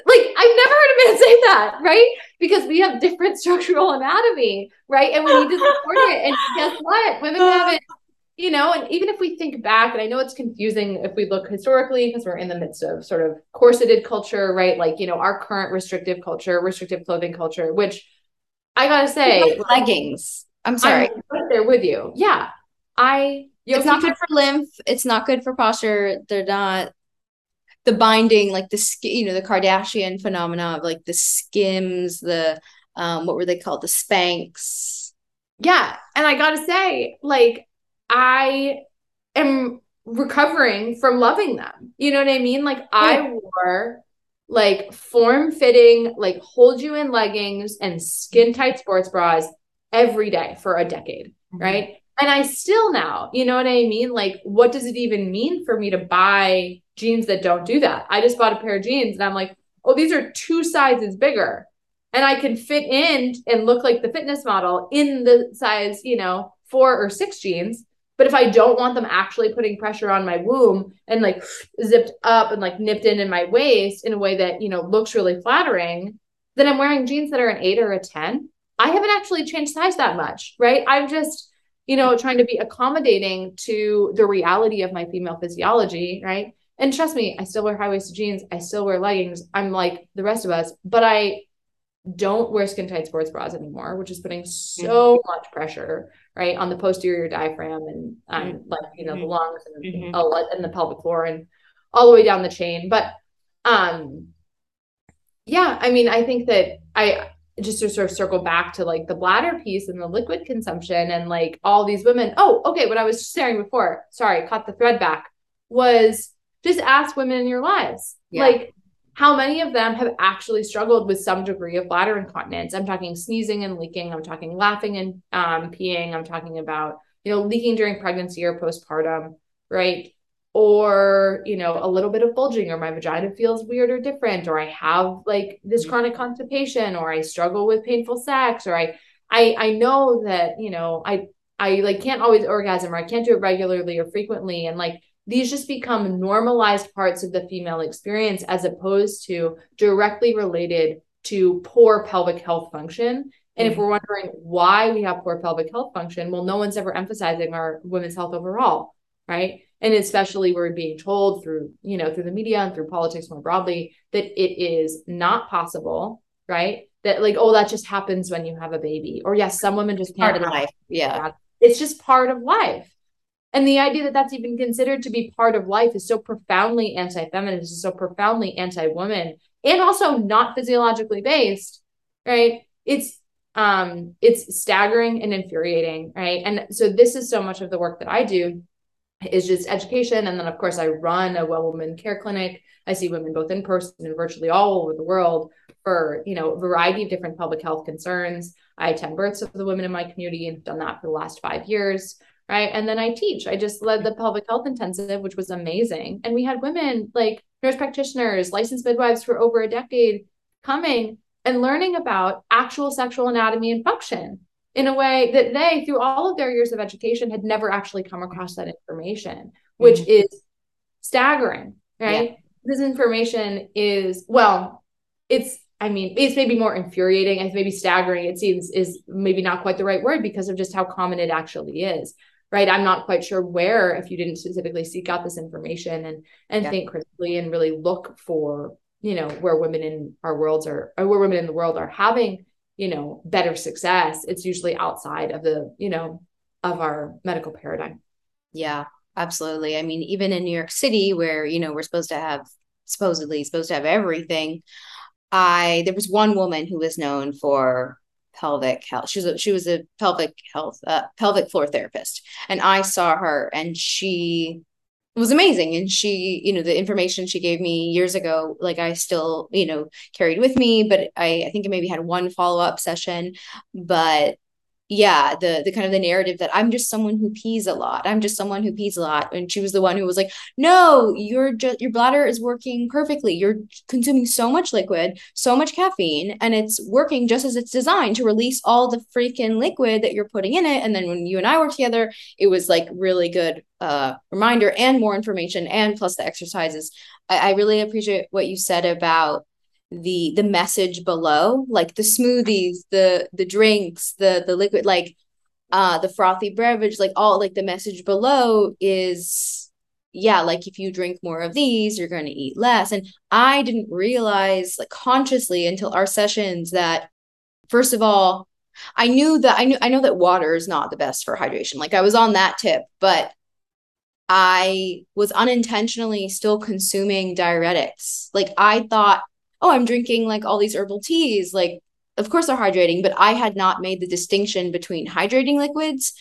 Like, I've never heard a man say that, right? Because we have different structural anatomy, right? And we need to support it. And guess what? Women haven't, you know, and even if we think back, and I know it's confusing if we look historically, because we're in the midst of sort of corseted culture, right? Like, you know, our current restrictive culture, restrictive clothing culture, which I gotta say, like leggings. I'm sorry. I'm right there with you. Yeah. It's not good for lymph. It's not good for posture. They're not the binding, like the skin, you know, the Kardashian phenomena of like the Skims, the, what were they called? The Spanx. Yeah. And I gotta say, like, I am recovering from loving them. You know what I mean? Like, I wore like form fitting, like hold you in leggings and skin tight sports bras every day for a decade. Mm-hmm. Right. And I still now, you know what I mean? Like, what does it even mean for me to buy jeans that don't do that? I just bought a pair of jeans and I'm like, oh, these are 2 sizes bigger, and I can fit in and look like the fitness model in the size, you know, 4 or 6 jeans. But if I don't want them actually putting pressure on my womb and like zipped up and like nipped in my waist in a way that, you know, looks really flattering, then I'm wearing jeans that are an 8 or a 10. I haven't actually changed size that much, right? I'm just, you know, trying to be accommodating to the reality of my female physiology, right? And trust me, I still wear high-waisted jeans. I still wear leggings. I'm like the rest of us, but I don't wear skin-tight sports bras anymore, which is putting so much pressure, right, on the posterior diaphragm and like, you know, the lungs and the pelvic floor and all the way down the chain. But yeah, I mean, I think that just to sort of circle back to like the bladder piece and the liquid consumption and like all these women. Oh, okay. What I was sharing before, sorry, caught the thread back, was just ask women in your lives, like how many of them have actually struggled with some degree of bladder incontinence. I'm talking sneezing and leaking. I'm talking laughing and peeing. I'm talking about, you know, leaking during pregnancy or postpartum, right? Or, you know, a little bit of bulging, or my vagina feels weird or different, or I have like this chronic constipation, or I struggle with painful sex, or I know that, you know, I like can't always orgasm, or I can't do it regularly or frequently. And like, these just become normalized parts of the female experience, as opposed to directly related to poor pelvic health function. And if we're wondering why we have poor pelvic health function, well, no one's ever emphasizing our women's health overall, right? And especially we're being told through, you know, through the media and through politics more broadly, that it is not possible, right? That like, oh, that just happens when you have a baby, or yes, some women just can't. Part of life. Yeah. It's just part of life. And the idea that that's even considered to be part of life is so profoundly anti-feminist, is so profoundly anti-woman, and also not physiologically based, right? It's staggering and infuriating, right? And so this is so much of the work that I do, is just education. And then of course I run a well-woman care clinic. I see women both in person and virtually all over the world for, you know, a variety of different public health concerns. I attend births of the women in my community and have done that for the last 5 years. Right. And then I teach. I just led the pelvic health intensive, which was amazing. And we had women like nurse practitioners, licensed midwives for over a decade coming and learning about actual sexual anatomy and function in a way that they, through all of their years of education, had never actually come across that information, which is staggering, right? Yeah. This information is, well, it's, I mean, it's maybe more infuriating, and maybe staggering, it seems, is maybe not quite the right word because of just how common it actually is, right? I'm not quite sure where, if you didn't specifically seek out this information and think critically and really look for, you know, where women in our worlds are, or where women in the world are having, you know, better success. It's usually outside of the, you know, of our medical paradigm. Yeah, absolutely. I mean, even in New York City, where, you know, we're supposed to have everything, there was one woman who was known for pelvic health. She was a pelvic floor therapist, and I saw her, and she was amazing. And she, you know, the information she gave me years ago, like I still, you know, carried with me, but I think I maybe had one follow-up session, but yeah, the kind of the narrative that I'm just someone who pees a lot. And she was the one who was like, no, your bladder is working perfectly. You're consuming so much liquid, so much caffeine, and it's working just as it's designed to release all the freaking liquid that you're putting in it. And then when you and I worked together, it was like really good reminder and more information, and plus the exercises. I really appreciate what you said about the message below, like the smoothies, the drinks, the liquid, like the frothy beverage, like all, like the message below is, yeah, like if you drink more of these, you're going to eat less. And I didn't realize, like, consciously until our sessions, that first of all, I know that water is not the best for hydration. Like, I was on that tip, but I was unintentionally still consuming diuretics. Like, I thought, oh, I'm drinking like all these herbal teas, like of course they're hydrating, but I had not made the distinction between hydrating liquids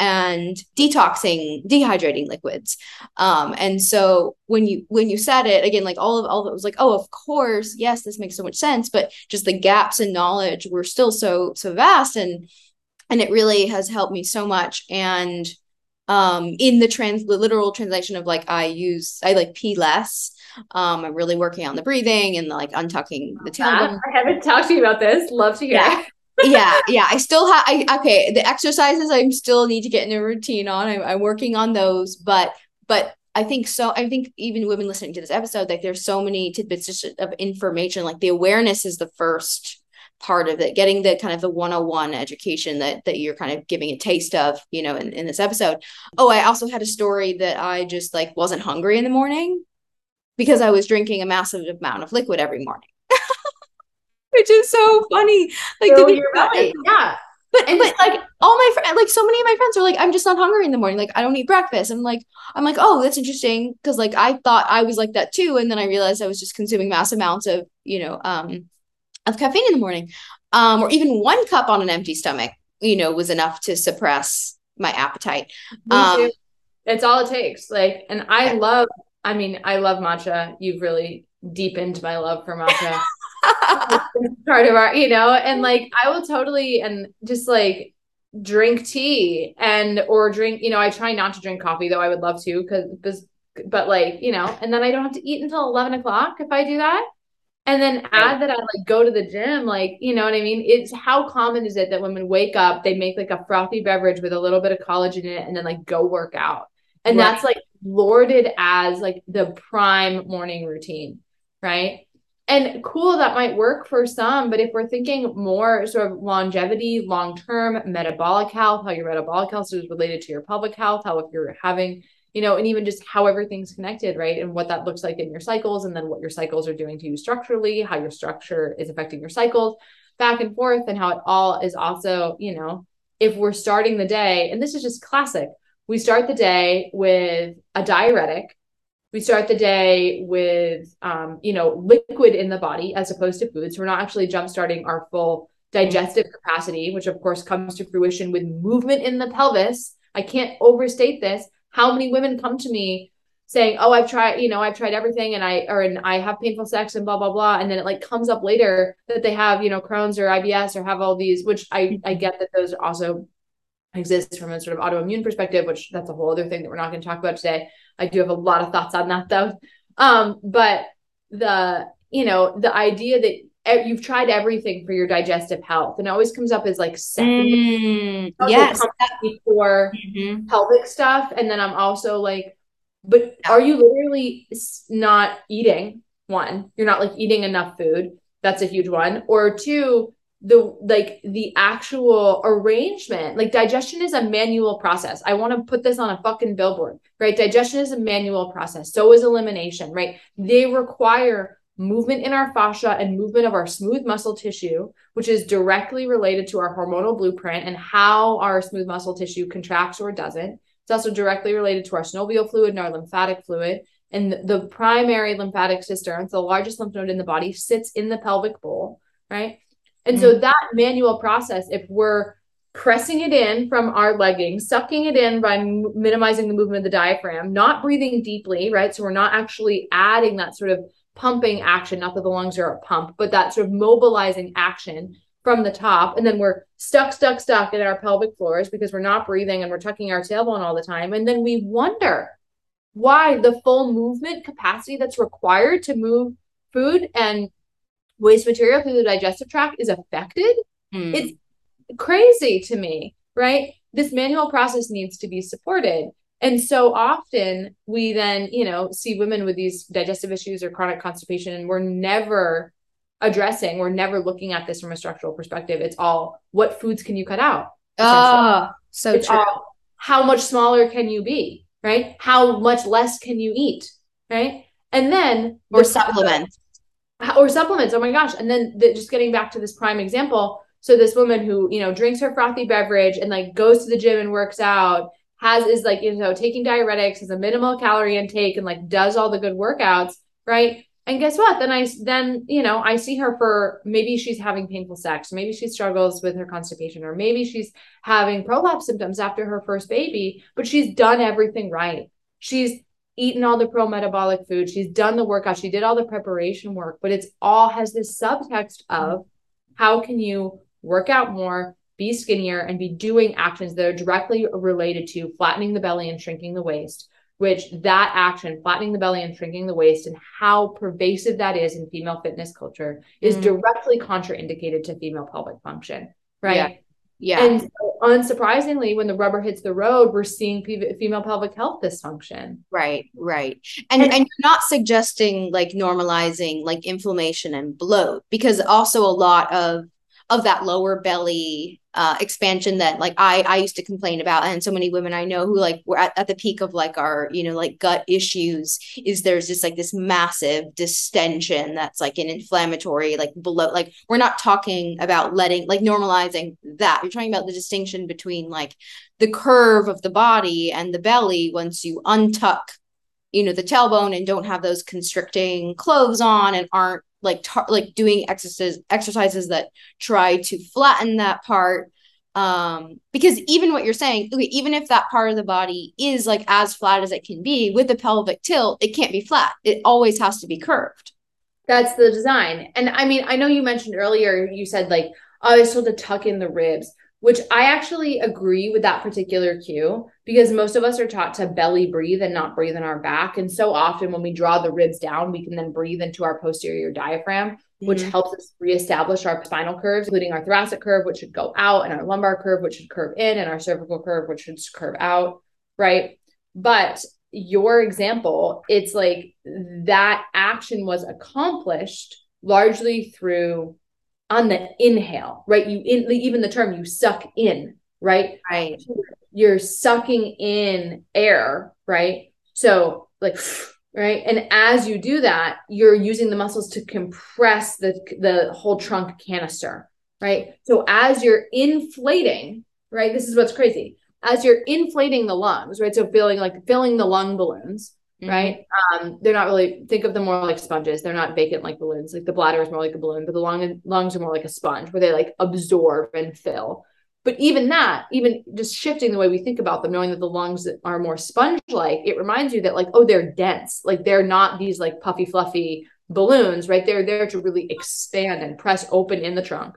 and dehydrating liquids. And so when you said it again, like all of it was like, oh, of course, yes, this makes so much sense, but just the gaps in knowledge were still so vast, and it really has helped me so much. And in the literal translation of, like, I like pee less. I'm really working on the breathing and like untucking the tailbone. I haven't talked to you about this. Love to hear. Yeah. Yeah. I still have, the exercises I still need to get in a routine on. I'm working on those, but I think even women listening to this episode, like there's so many tidbits just of information. Like the awareness is the first part of it, getting the kind of the 101 education that you're kind of giving a taste of, you know, in this episode. Oh, I also had a story that I just like wasn't hungry in the morning, because I was drinking a massive amount of liquid every morning, which is so funny. Like, so you're right. Yeah. But like all my friends, like so many of my friends are like, I'm just not hungry in the morning. Like, I don't eat breakfast. I'm like, oh, that's interesting. Cause like, I thought I was like that too. And then I realized I was just consuming mass amounts of, you know, of caffeine in the morning, or even one cup on an empty stomach, you know, was enough to suppress my appetite. That's all it takes. Like, and I love matcha. You've really deepened my love for matcha. Part of our, you know, and like, I will totally, and just like drink tea or drink, you know, I try not to drink coffee, though I would love to, but like, you know, and then I don't have to eat until 11 o'clock if I do that. And then add that I like go to the gym, like, you know what I mean? It's how common is it that women wake up, they make like a frothy beverage with a little bit of collagen in it, and then like go work out. And That's like lauded as like the prime morning routine. Right. And cool, that might work for some, but if we're thinking more sort of longevity, long-term metabolic health, how your metabolic health is related to your pelvic health, how, if you're having, you know, and even just how everything's connected, right? And what that looks like in your cycles, and then what your cycles are doing to you structurally, how your structure is affecting your cycles, back and forth, and how it all is also, you know, if we're starting the day, and this is just classic, we start the day with a diuretic. We start the day with, you know, liquid in the body as opposed to food. So we're not actually jumpstarting our full digestive capacity, which of course comes to fruition with movement in the pelvis. I can't overstate this. How many women come to me saying, oh, I've tried everything and I have painful sex and blah, blah, blah. And then it like comes up later that they have, you know, Crohn's or IBS or have all these, which I get that those also exists from a sort of autoimmune perspective, which that's a whole other thing that we're not going to talk about today. I do have a lot of thoughts on that though. But the idea that you've tried everything for your digestive health, and it always comes up as like second. Yes. Before pelvic stuff. And then I'm also like, but are you literally not eating? One, you're not like eating enough food. That's a huge one. Or two, the actual arrangement, like digestion is a manual process. I want to put this on a fucking billboard, right? Digestion is a manual process. So is elimination, right? They require movement in our fascia and movement of our smooth muscle tissue, which is directly related to our hormonal blueprint and how our smooth muscle tissue contracts or doesn't. It's also directly related to our synovial fluid and our lymphatic fluid. And the primary lymphatic cistern, it's the largest lymph node in the body, sits in the pelvic bowl, right? And so that manual process, if we're pressing it in from our leggings, sucking it in by minimizing the movement of the diaphragm, not breathing deeply, right? So we're not actually adding that sort of pumping action, not that the lungs are a pump, but that sort of mobilizing action from the top. And then we're stuck in our pelvic floors because we're not breathing and we're tucking our tailbone all the time. And then we wonder why the full movement capacity that's required to move food and waste material through the digestive tract is affected. It's crazy to me, right? This manual process needs to be supported. And so often we then, see women with these digestive issues or chronic constipation, and we're never looking at this from a structural perspective. It's all, what foods can you cut out? It's true. All, how much smaller can you be, right? How much less can you eat, right? And then Or supplements. Oh my gosh. And then just getting back to this prime example. So this woman who, drinks her frothy beverage and goes to the gym and works out, is taking diuretics, has a minimal calorie intake, and does all the good workouts. Right. And guess what? Then I see her for, maybe she's having painful sex. Maybe she struggles with her constipation, or maybe she's having prolapse symptoms after her first baby, but she's done everything right. She's eaten all the pro-metabolic food. She's done the workout. She did all the preparation work, but has this subtext of how can you work out more, be skinnier, and be doing actions that are directly related to flattening the belly and shrinking the waist, and how pervasive that is in female fitness culture is directly contraindicated to female pelvic function, right? Yeah. Yeah. And so, unsurprisingly, when the rubber hits the road, we're seeing female pelvic health dysfunction. Right. And you're not suggesting normalizing inflammation and bloat, because also a lot of that lower belly expansion that I used to complain about. And so many women I know who were at the peak of our, gut issues, is there's just this massive distension. That's an inflammatory, bloat. We're not talking about normalizing that. You're talking about the distinction between the curve of the body and the belly. Once you untuck, the tailbone and don't have those constricting clothes on and aren't doing exercises that try to flatten that part, because even what you're saying, even if that part of the body is as flat as it can be, with the pelvic tilt, it can't be flat. It always has to be curved. That's the design. And I know you mentioned earlier, you said I just want to tuck in the ribs, which I actually agree with that particular cue, because most of us are taught to belly breathe and not breathe in our back. And so often when we draw the ribs down, we can then breathe into our posterior diaphragm, which helps us reestablish our spinal curves, including our thoracic curve, which should go out, and our lumbar curve, which should curve in, and our cervical curve, which should curve out, right? But your example, it's that action was accomplished largely through on the inhale, right? Even the term, you suck in, right? Right. You're sucking in air, right? So right. And as you do that, you're using the muscles to compress the whole trunk canister, right? So as you're inflating, right? This is what's crazy. As you're inflating the lungs, right? So feeling filling the lung balloons, right? They're not really, think of them more like sponges. They're not vacant like balloons. The bladder is more like a balloon, but the lungs are more like a sponge, where they absorb and fill. But even just shifting the way we think about them, knowing that the lungs are more sponge-like, it reminds you that they're dense. They're not these puffy, fluffy balloons, right? They're there to really expand and press open in the trunk.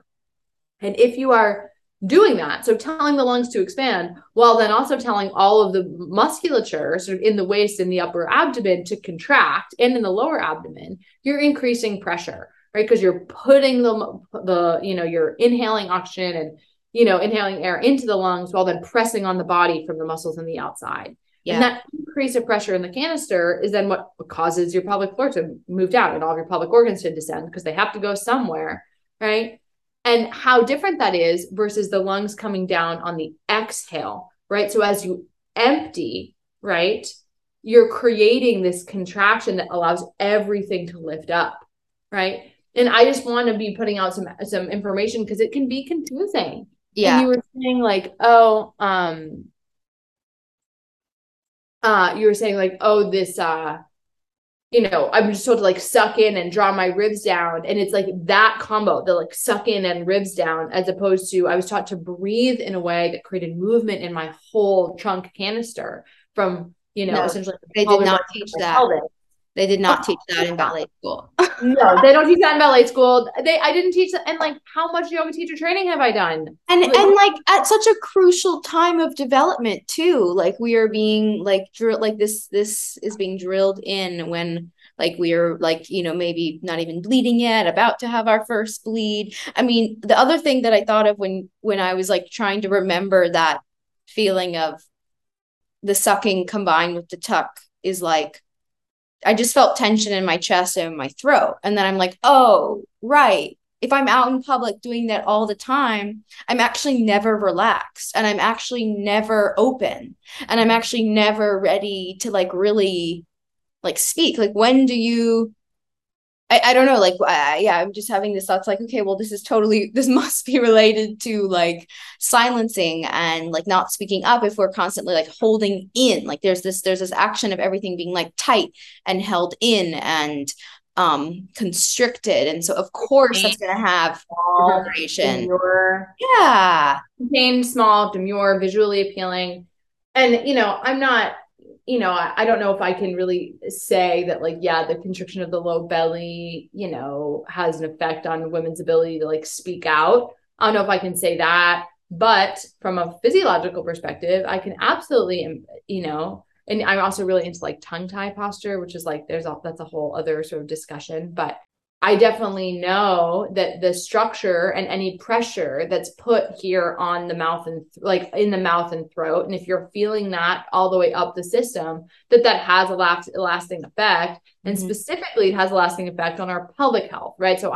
And if you are doing that, so telling the lungs to expand, while then also telling all of the musculature sort of in the waist and the upper abdomen to contract, and in the lower abdomen, you're increasing pressure, right? Because you're putting you're inhaling oxygen and, inhaling air into the lungs, while then pressing on the body from the muscles on the outside. Yeah. And that increase of pressure in the canister is then what causes your pelvic floor to move down and all of your pelvic organs to descend, because they have to go somewhere, right? And how different that is versus the lungs coming down on the exhale, right? So as you empty, right, you're creating this contraction that allows everything to lift up, right? And I just want to be putting out some information, because it can be confusing. Yeah. And you were saying you know, I'm just told to like suck in and draw my ribs down. And it's like that combo, the like suck in and ribs down, as opposed to I was taught to breathe in a way that created movement in my whole trunk canister from, you know, essentially. They did not teach that. They did not teach that in ballet school. No, they don't teach that in ballet school. I didn't teach that. And like, how much yoga teacher training have I done? And like at such a crucial time of development too, like we are being like drilled, like this is being drilled in when like we are like, you know, maybe not even bleeding yet, about to have our first bleed. I mean, the other thing that I thought of when I was like trying to remember that feeling of the sucking combined with the tuck is like, I just felt tension in my chest and in my throat. And then I'm like, oh, right. If I'm out in public doing that all the time, I'm actually never relaxed and I'm actually never open and I'm actually never ready to like really like speak. Like, when do you, I don't know, like, yeah, I'm just having this thought. It's like, okay, well, this must be related to like silencing and like not speaking up if we're constantly like holding in, like there's this action of everything being like tight and held in and constricted. And so of course that's going to have reverberation. Yeah. Contained, small, demure, visually appealing. And, you know, I'm not, you know, I don't know if I can really say that, like, yeah, the constriction of the low belly, you know, has an effect on women's ability to like speak out. I don't know if I can say that, but from a physiological perspective, I can absolutely, you know, and I'm also really into like tongue tie posture, which is like, that's a whole other sort of discussion, but I definitely know that the structure and any pressure that's put here on the mouth and in the mouth and throat. And if you're feeling that all the way up the system, that has a lasting effect. And specifically it has a lasting effect on our pelvic health, right? So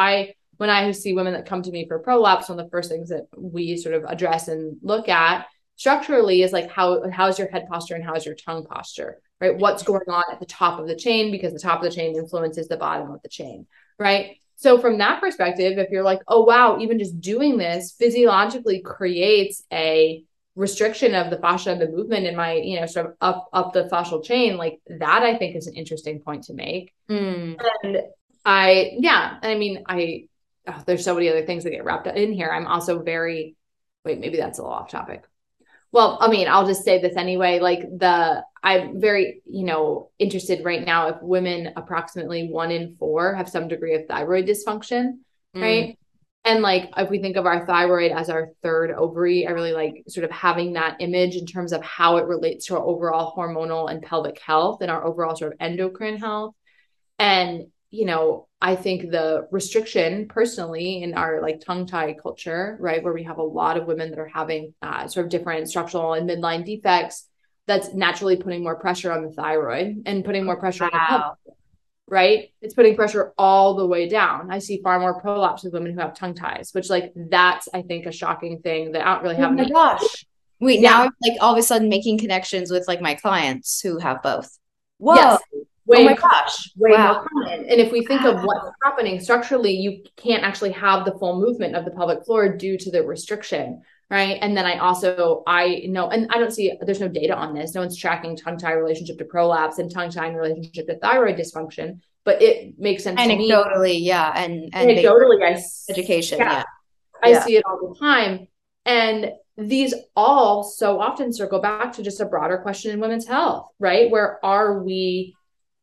when I see women that come to me for prolapse, one of the first things that we sort of address and look at structurally is like, how's your head posture and how's your tongue posture, right? What's going on at the top of the chain, because the top of the chain influences the bottom of the chain. Right. So from that perspective, if you're like, oh, wow, even just doing this physiologically creates a restriction of the fascia and the movement in my, you know, sort of up the fascial chain, like that, I think is an interesting point to make. And there's so many other things that get wrapped up in here. I'm also maybe that's a little off topic. Well, I mean, I'll just say this anyway, like I'm very, you know, interested right now if women, approximately 1 in 4 have some degree of thyroid dysfunction, right? And like, if we think of our thyroid as our third ovary, I really like sort of having that image in terms of how it relates to our overall hormonal and pelvic health and our overall sort of endocrine health. And, you know, I think the restriction personally in our like tongue tie culture, right, where we have a lot of women that are having sort of different structural and midline defects, that's naturally putting more pressure on the thyroid and putting more pressure on the pelvic, right? It's putting pressure all the way down. I see far more prolapse with women who have tongue ties, which like, that's, I think, a shocking thing that I don't really have. Oh my gosh. Wait, now I'm like all of a sudden making connections with like my clients who have both. Whoa. Yes. Way, oh my gosh. Way more common. And if we think of what's happening structurally, you can't actually have the full movement of the pelvic floor due to the restriction. Right. And then I know, and I don't see, there's no data on this. No one's tracking tongue tie relationship to prolapse and tongue tie in relationship to thyroid dysfunction, but it makes sense to me. Yeah. And anecdotally, education. Yeah. I see it all the time. And these all so often circle back to just a broader question in women's health, right? Where are we,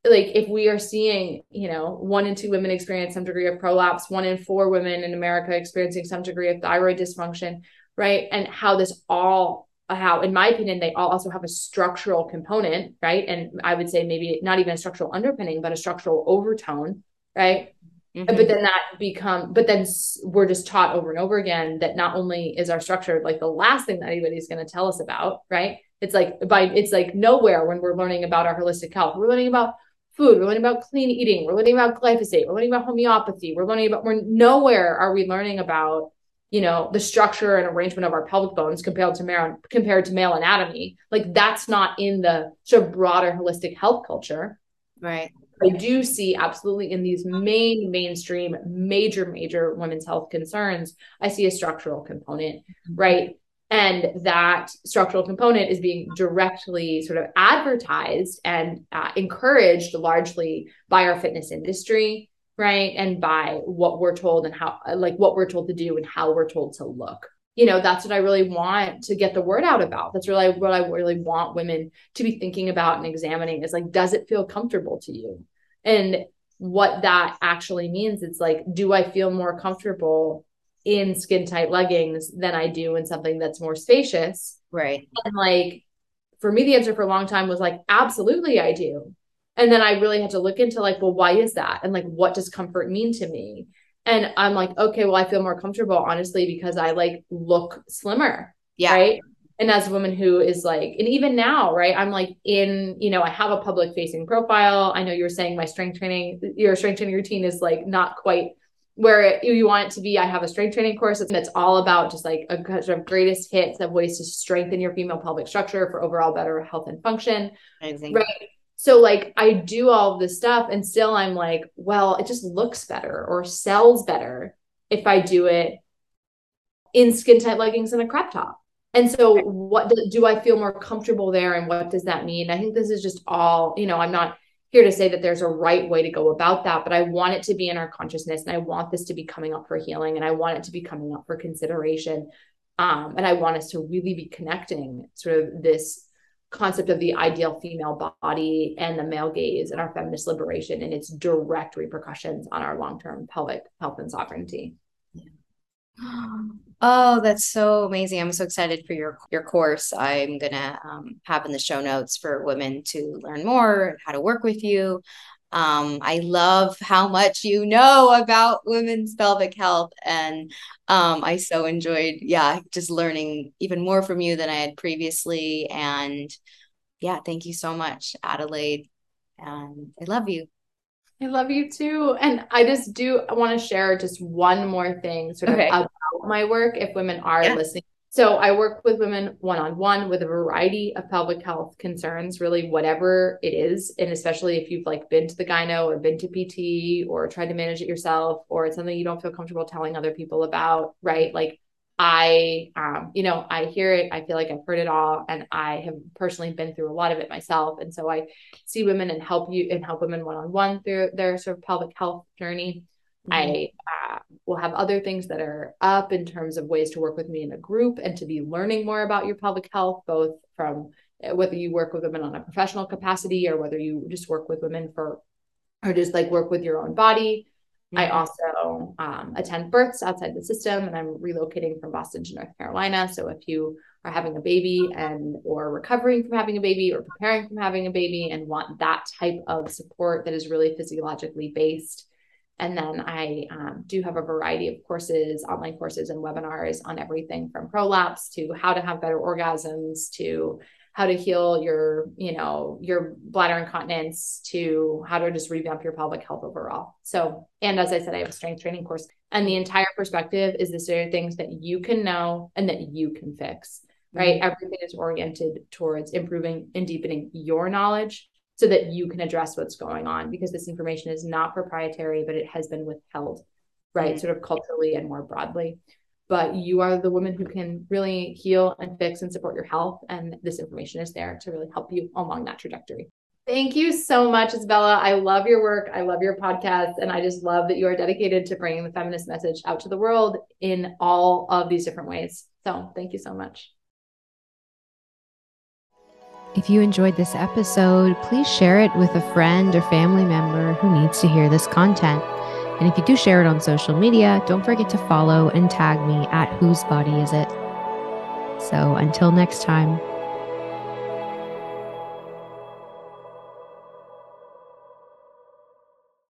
like, if we are seeing, you know, 1 in 2 women experience some degree of prolapse, 1 in 4 women in America experiencing some degree of thyroid dysfunction, right? And how in my opinion, they all also have a structural component, right? And I would say maybe not even a structural underpinning, but a structural overtone, right? But then we're just taught over and over again that not only is our structure, like the last thing that anybody's going to tell us about, right? It's like nowhere when we're learning about our holistic health, we're learning about food, we're learning about clean eating, we're learning about glyphosate, we're learning about homeopathy, nowhere are we learning about, you know, the structure and arrangement of our pelvic bones compared to male anatomy. Like that's not in the sort of broader holistic health culture. Right. I do see absolutely in these mainstream, major women's health concerns, I see a structural component, right? And that structural component is being directly sort of advertised and encouraged largely by our fitness industry, right? And by what we're told and how, like what we're told to do and how we're told to look. You know, that's what I really want to get the word out about. That's really what I really want women to be thinking about and examining is like, does it feel comfortable to you? And what that actually means, it's like, do I feel more comfortable in skin tight leggings than I do in something that's more spacious? Right. And like, for me, the answer for a long time was like, absolutely, I do. And then I really had to look into like, well, why is that? And like, what does comfort mean to me? And I'm like, okay, well, I feel more comfortable, honestly, because I like look slimmer. Yeah. Right. And as a woman who is like, and even now, right, I'm like in, you know, I have a public facing profile. I know you were saying my strength training, your strength training routine is like not quite where you want it to be. I have a strength training course that's all about just like a sort of greatest hits of ways to strengthen your female pelvic structure for overall better health and function. Amazing. Right. So like I do all of this stuff and still I'm like, well, it just looks better or sells better if I do it in skin tight leggings and a crop top. And so what do I feel more comfortable there? And what does that mean? I think this is just all, you know, I'm not here to say that there's a right way to go about that, but I want it to be in our consciousness and I want this to be coming up for healing and I want it to be coming up for consideration. And I want us to really be connecting sort of this concept of the ideal female body and the male gaze and our feminist liberation and its direct repercussions on our long-term pelvic health and sovereignty. Yeah. Oh, that's so amazing. I'm so excited for your course. I'm going to have in the show notes for women to learn more and how to work with you. I love how much you know about women's pelvic health. And I so enjoyed, just learning even more from you than I had previously. And yeah, thank you so much, Adelaide. And I love you. I love you too. And I just want to share just one more thing sort of about my work if women are listening. So I work with women one-on-one with a variety of pelvic health concerns, really whatever it is. And especially if you've like been to the gyno or been to PT or tried to manage it yourself, or it's something you don't feel comfortable telling other people about, right? Like I hear it. I feel like I've heard it all. And I have personally been through a lot of it myself. And so I see women and help women one-on-one through their sort of pelvic health journey. I will have other things that are up in terms of ways to work with me in a group and to be learning more about your pelvic health, both from whether you work with women on a professional capacity or whether you just work with women or just work with your own body. Mm-hmm. I also attend births outside the system, and I'm relocating from Boston to North Carolina. So if you are having a baby or recovering from having a baby or preparing from having a baby and want that type of support that is really physiologically based. And then I do have a variety of courses, online courses and webinars on everything from prolapse to how to have better orgasms, to how to heal your bladder incontinence, to how to just revamp your pelvic health overall. So, and as I said, I have a strength training course, and the entire perspective is these are things that you can know and that you can fix, right? Mm-hmm. Everything is oriented towards improving and deepening your knowledge, so that you can address what's going on, because this information is not proprietary, but it has been withheld, right? Mm-hmm. Sort of culturally and more broadly. But you are the woman who can really heal and fix and support your health. And this information is there to really help you along that trajectory. Thank you so much, Isabella. I love your work. I love your podcast. And I just love that you are dedicated to bringing the feminist message out to the world in all of these different ways. So thank you so much. If you enjoyed this episode, please share it with a friend or family member who needs to hear this content. And if you do share it on social media, don't forget to follow and tag me at Whose Body Is It. So until next time.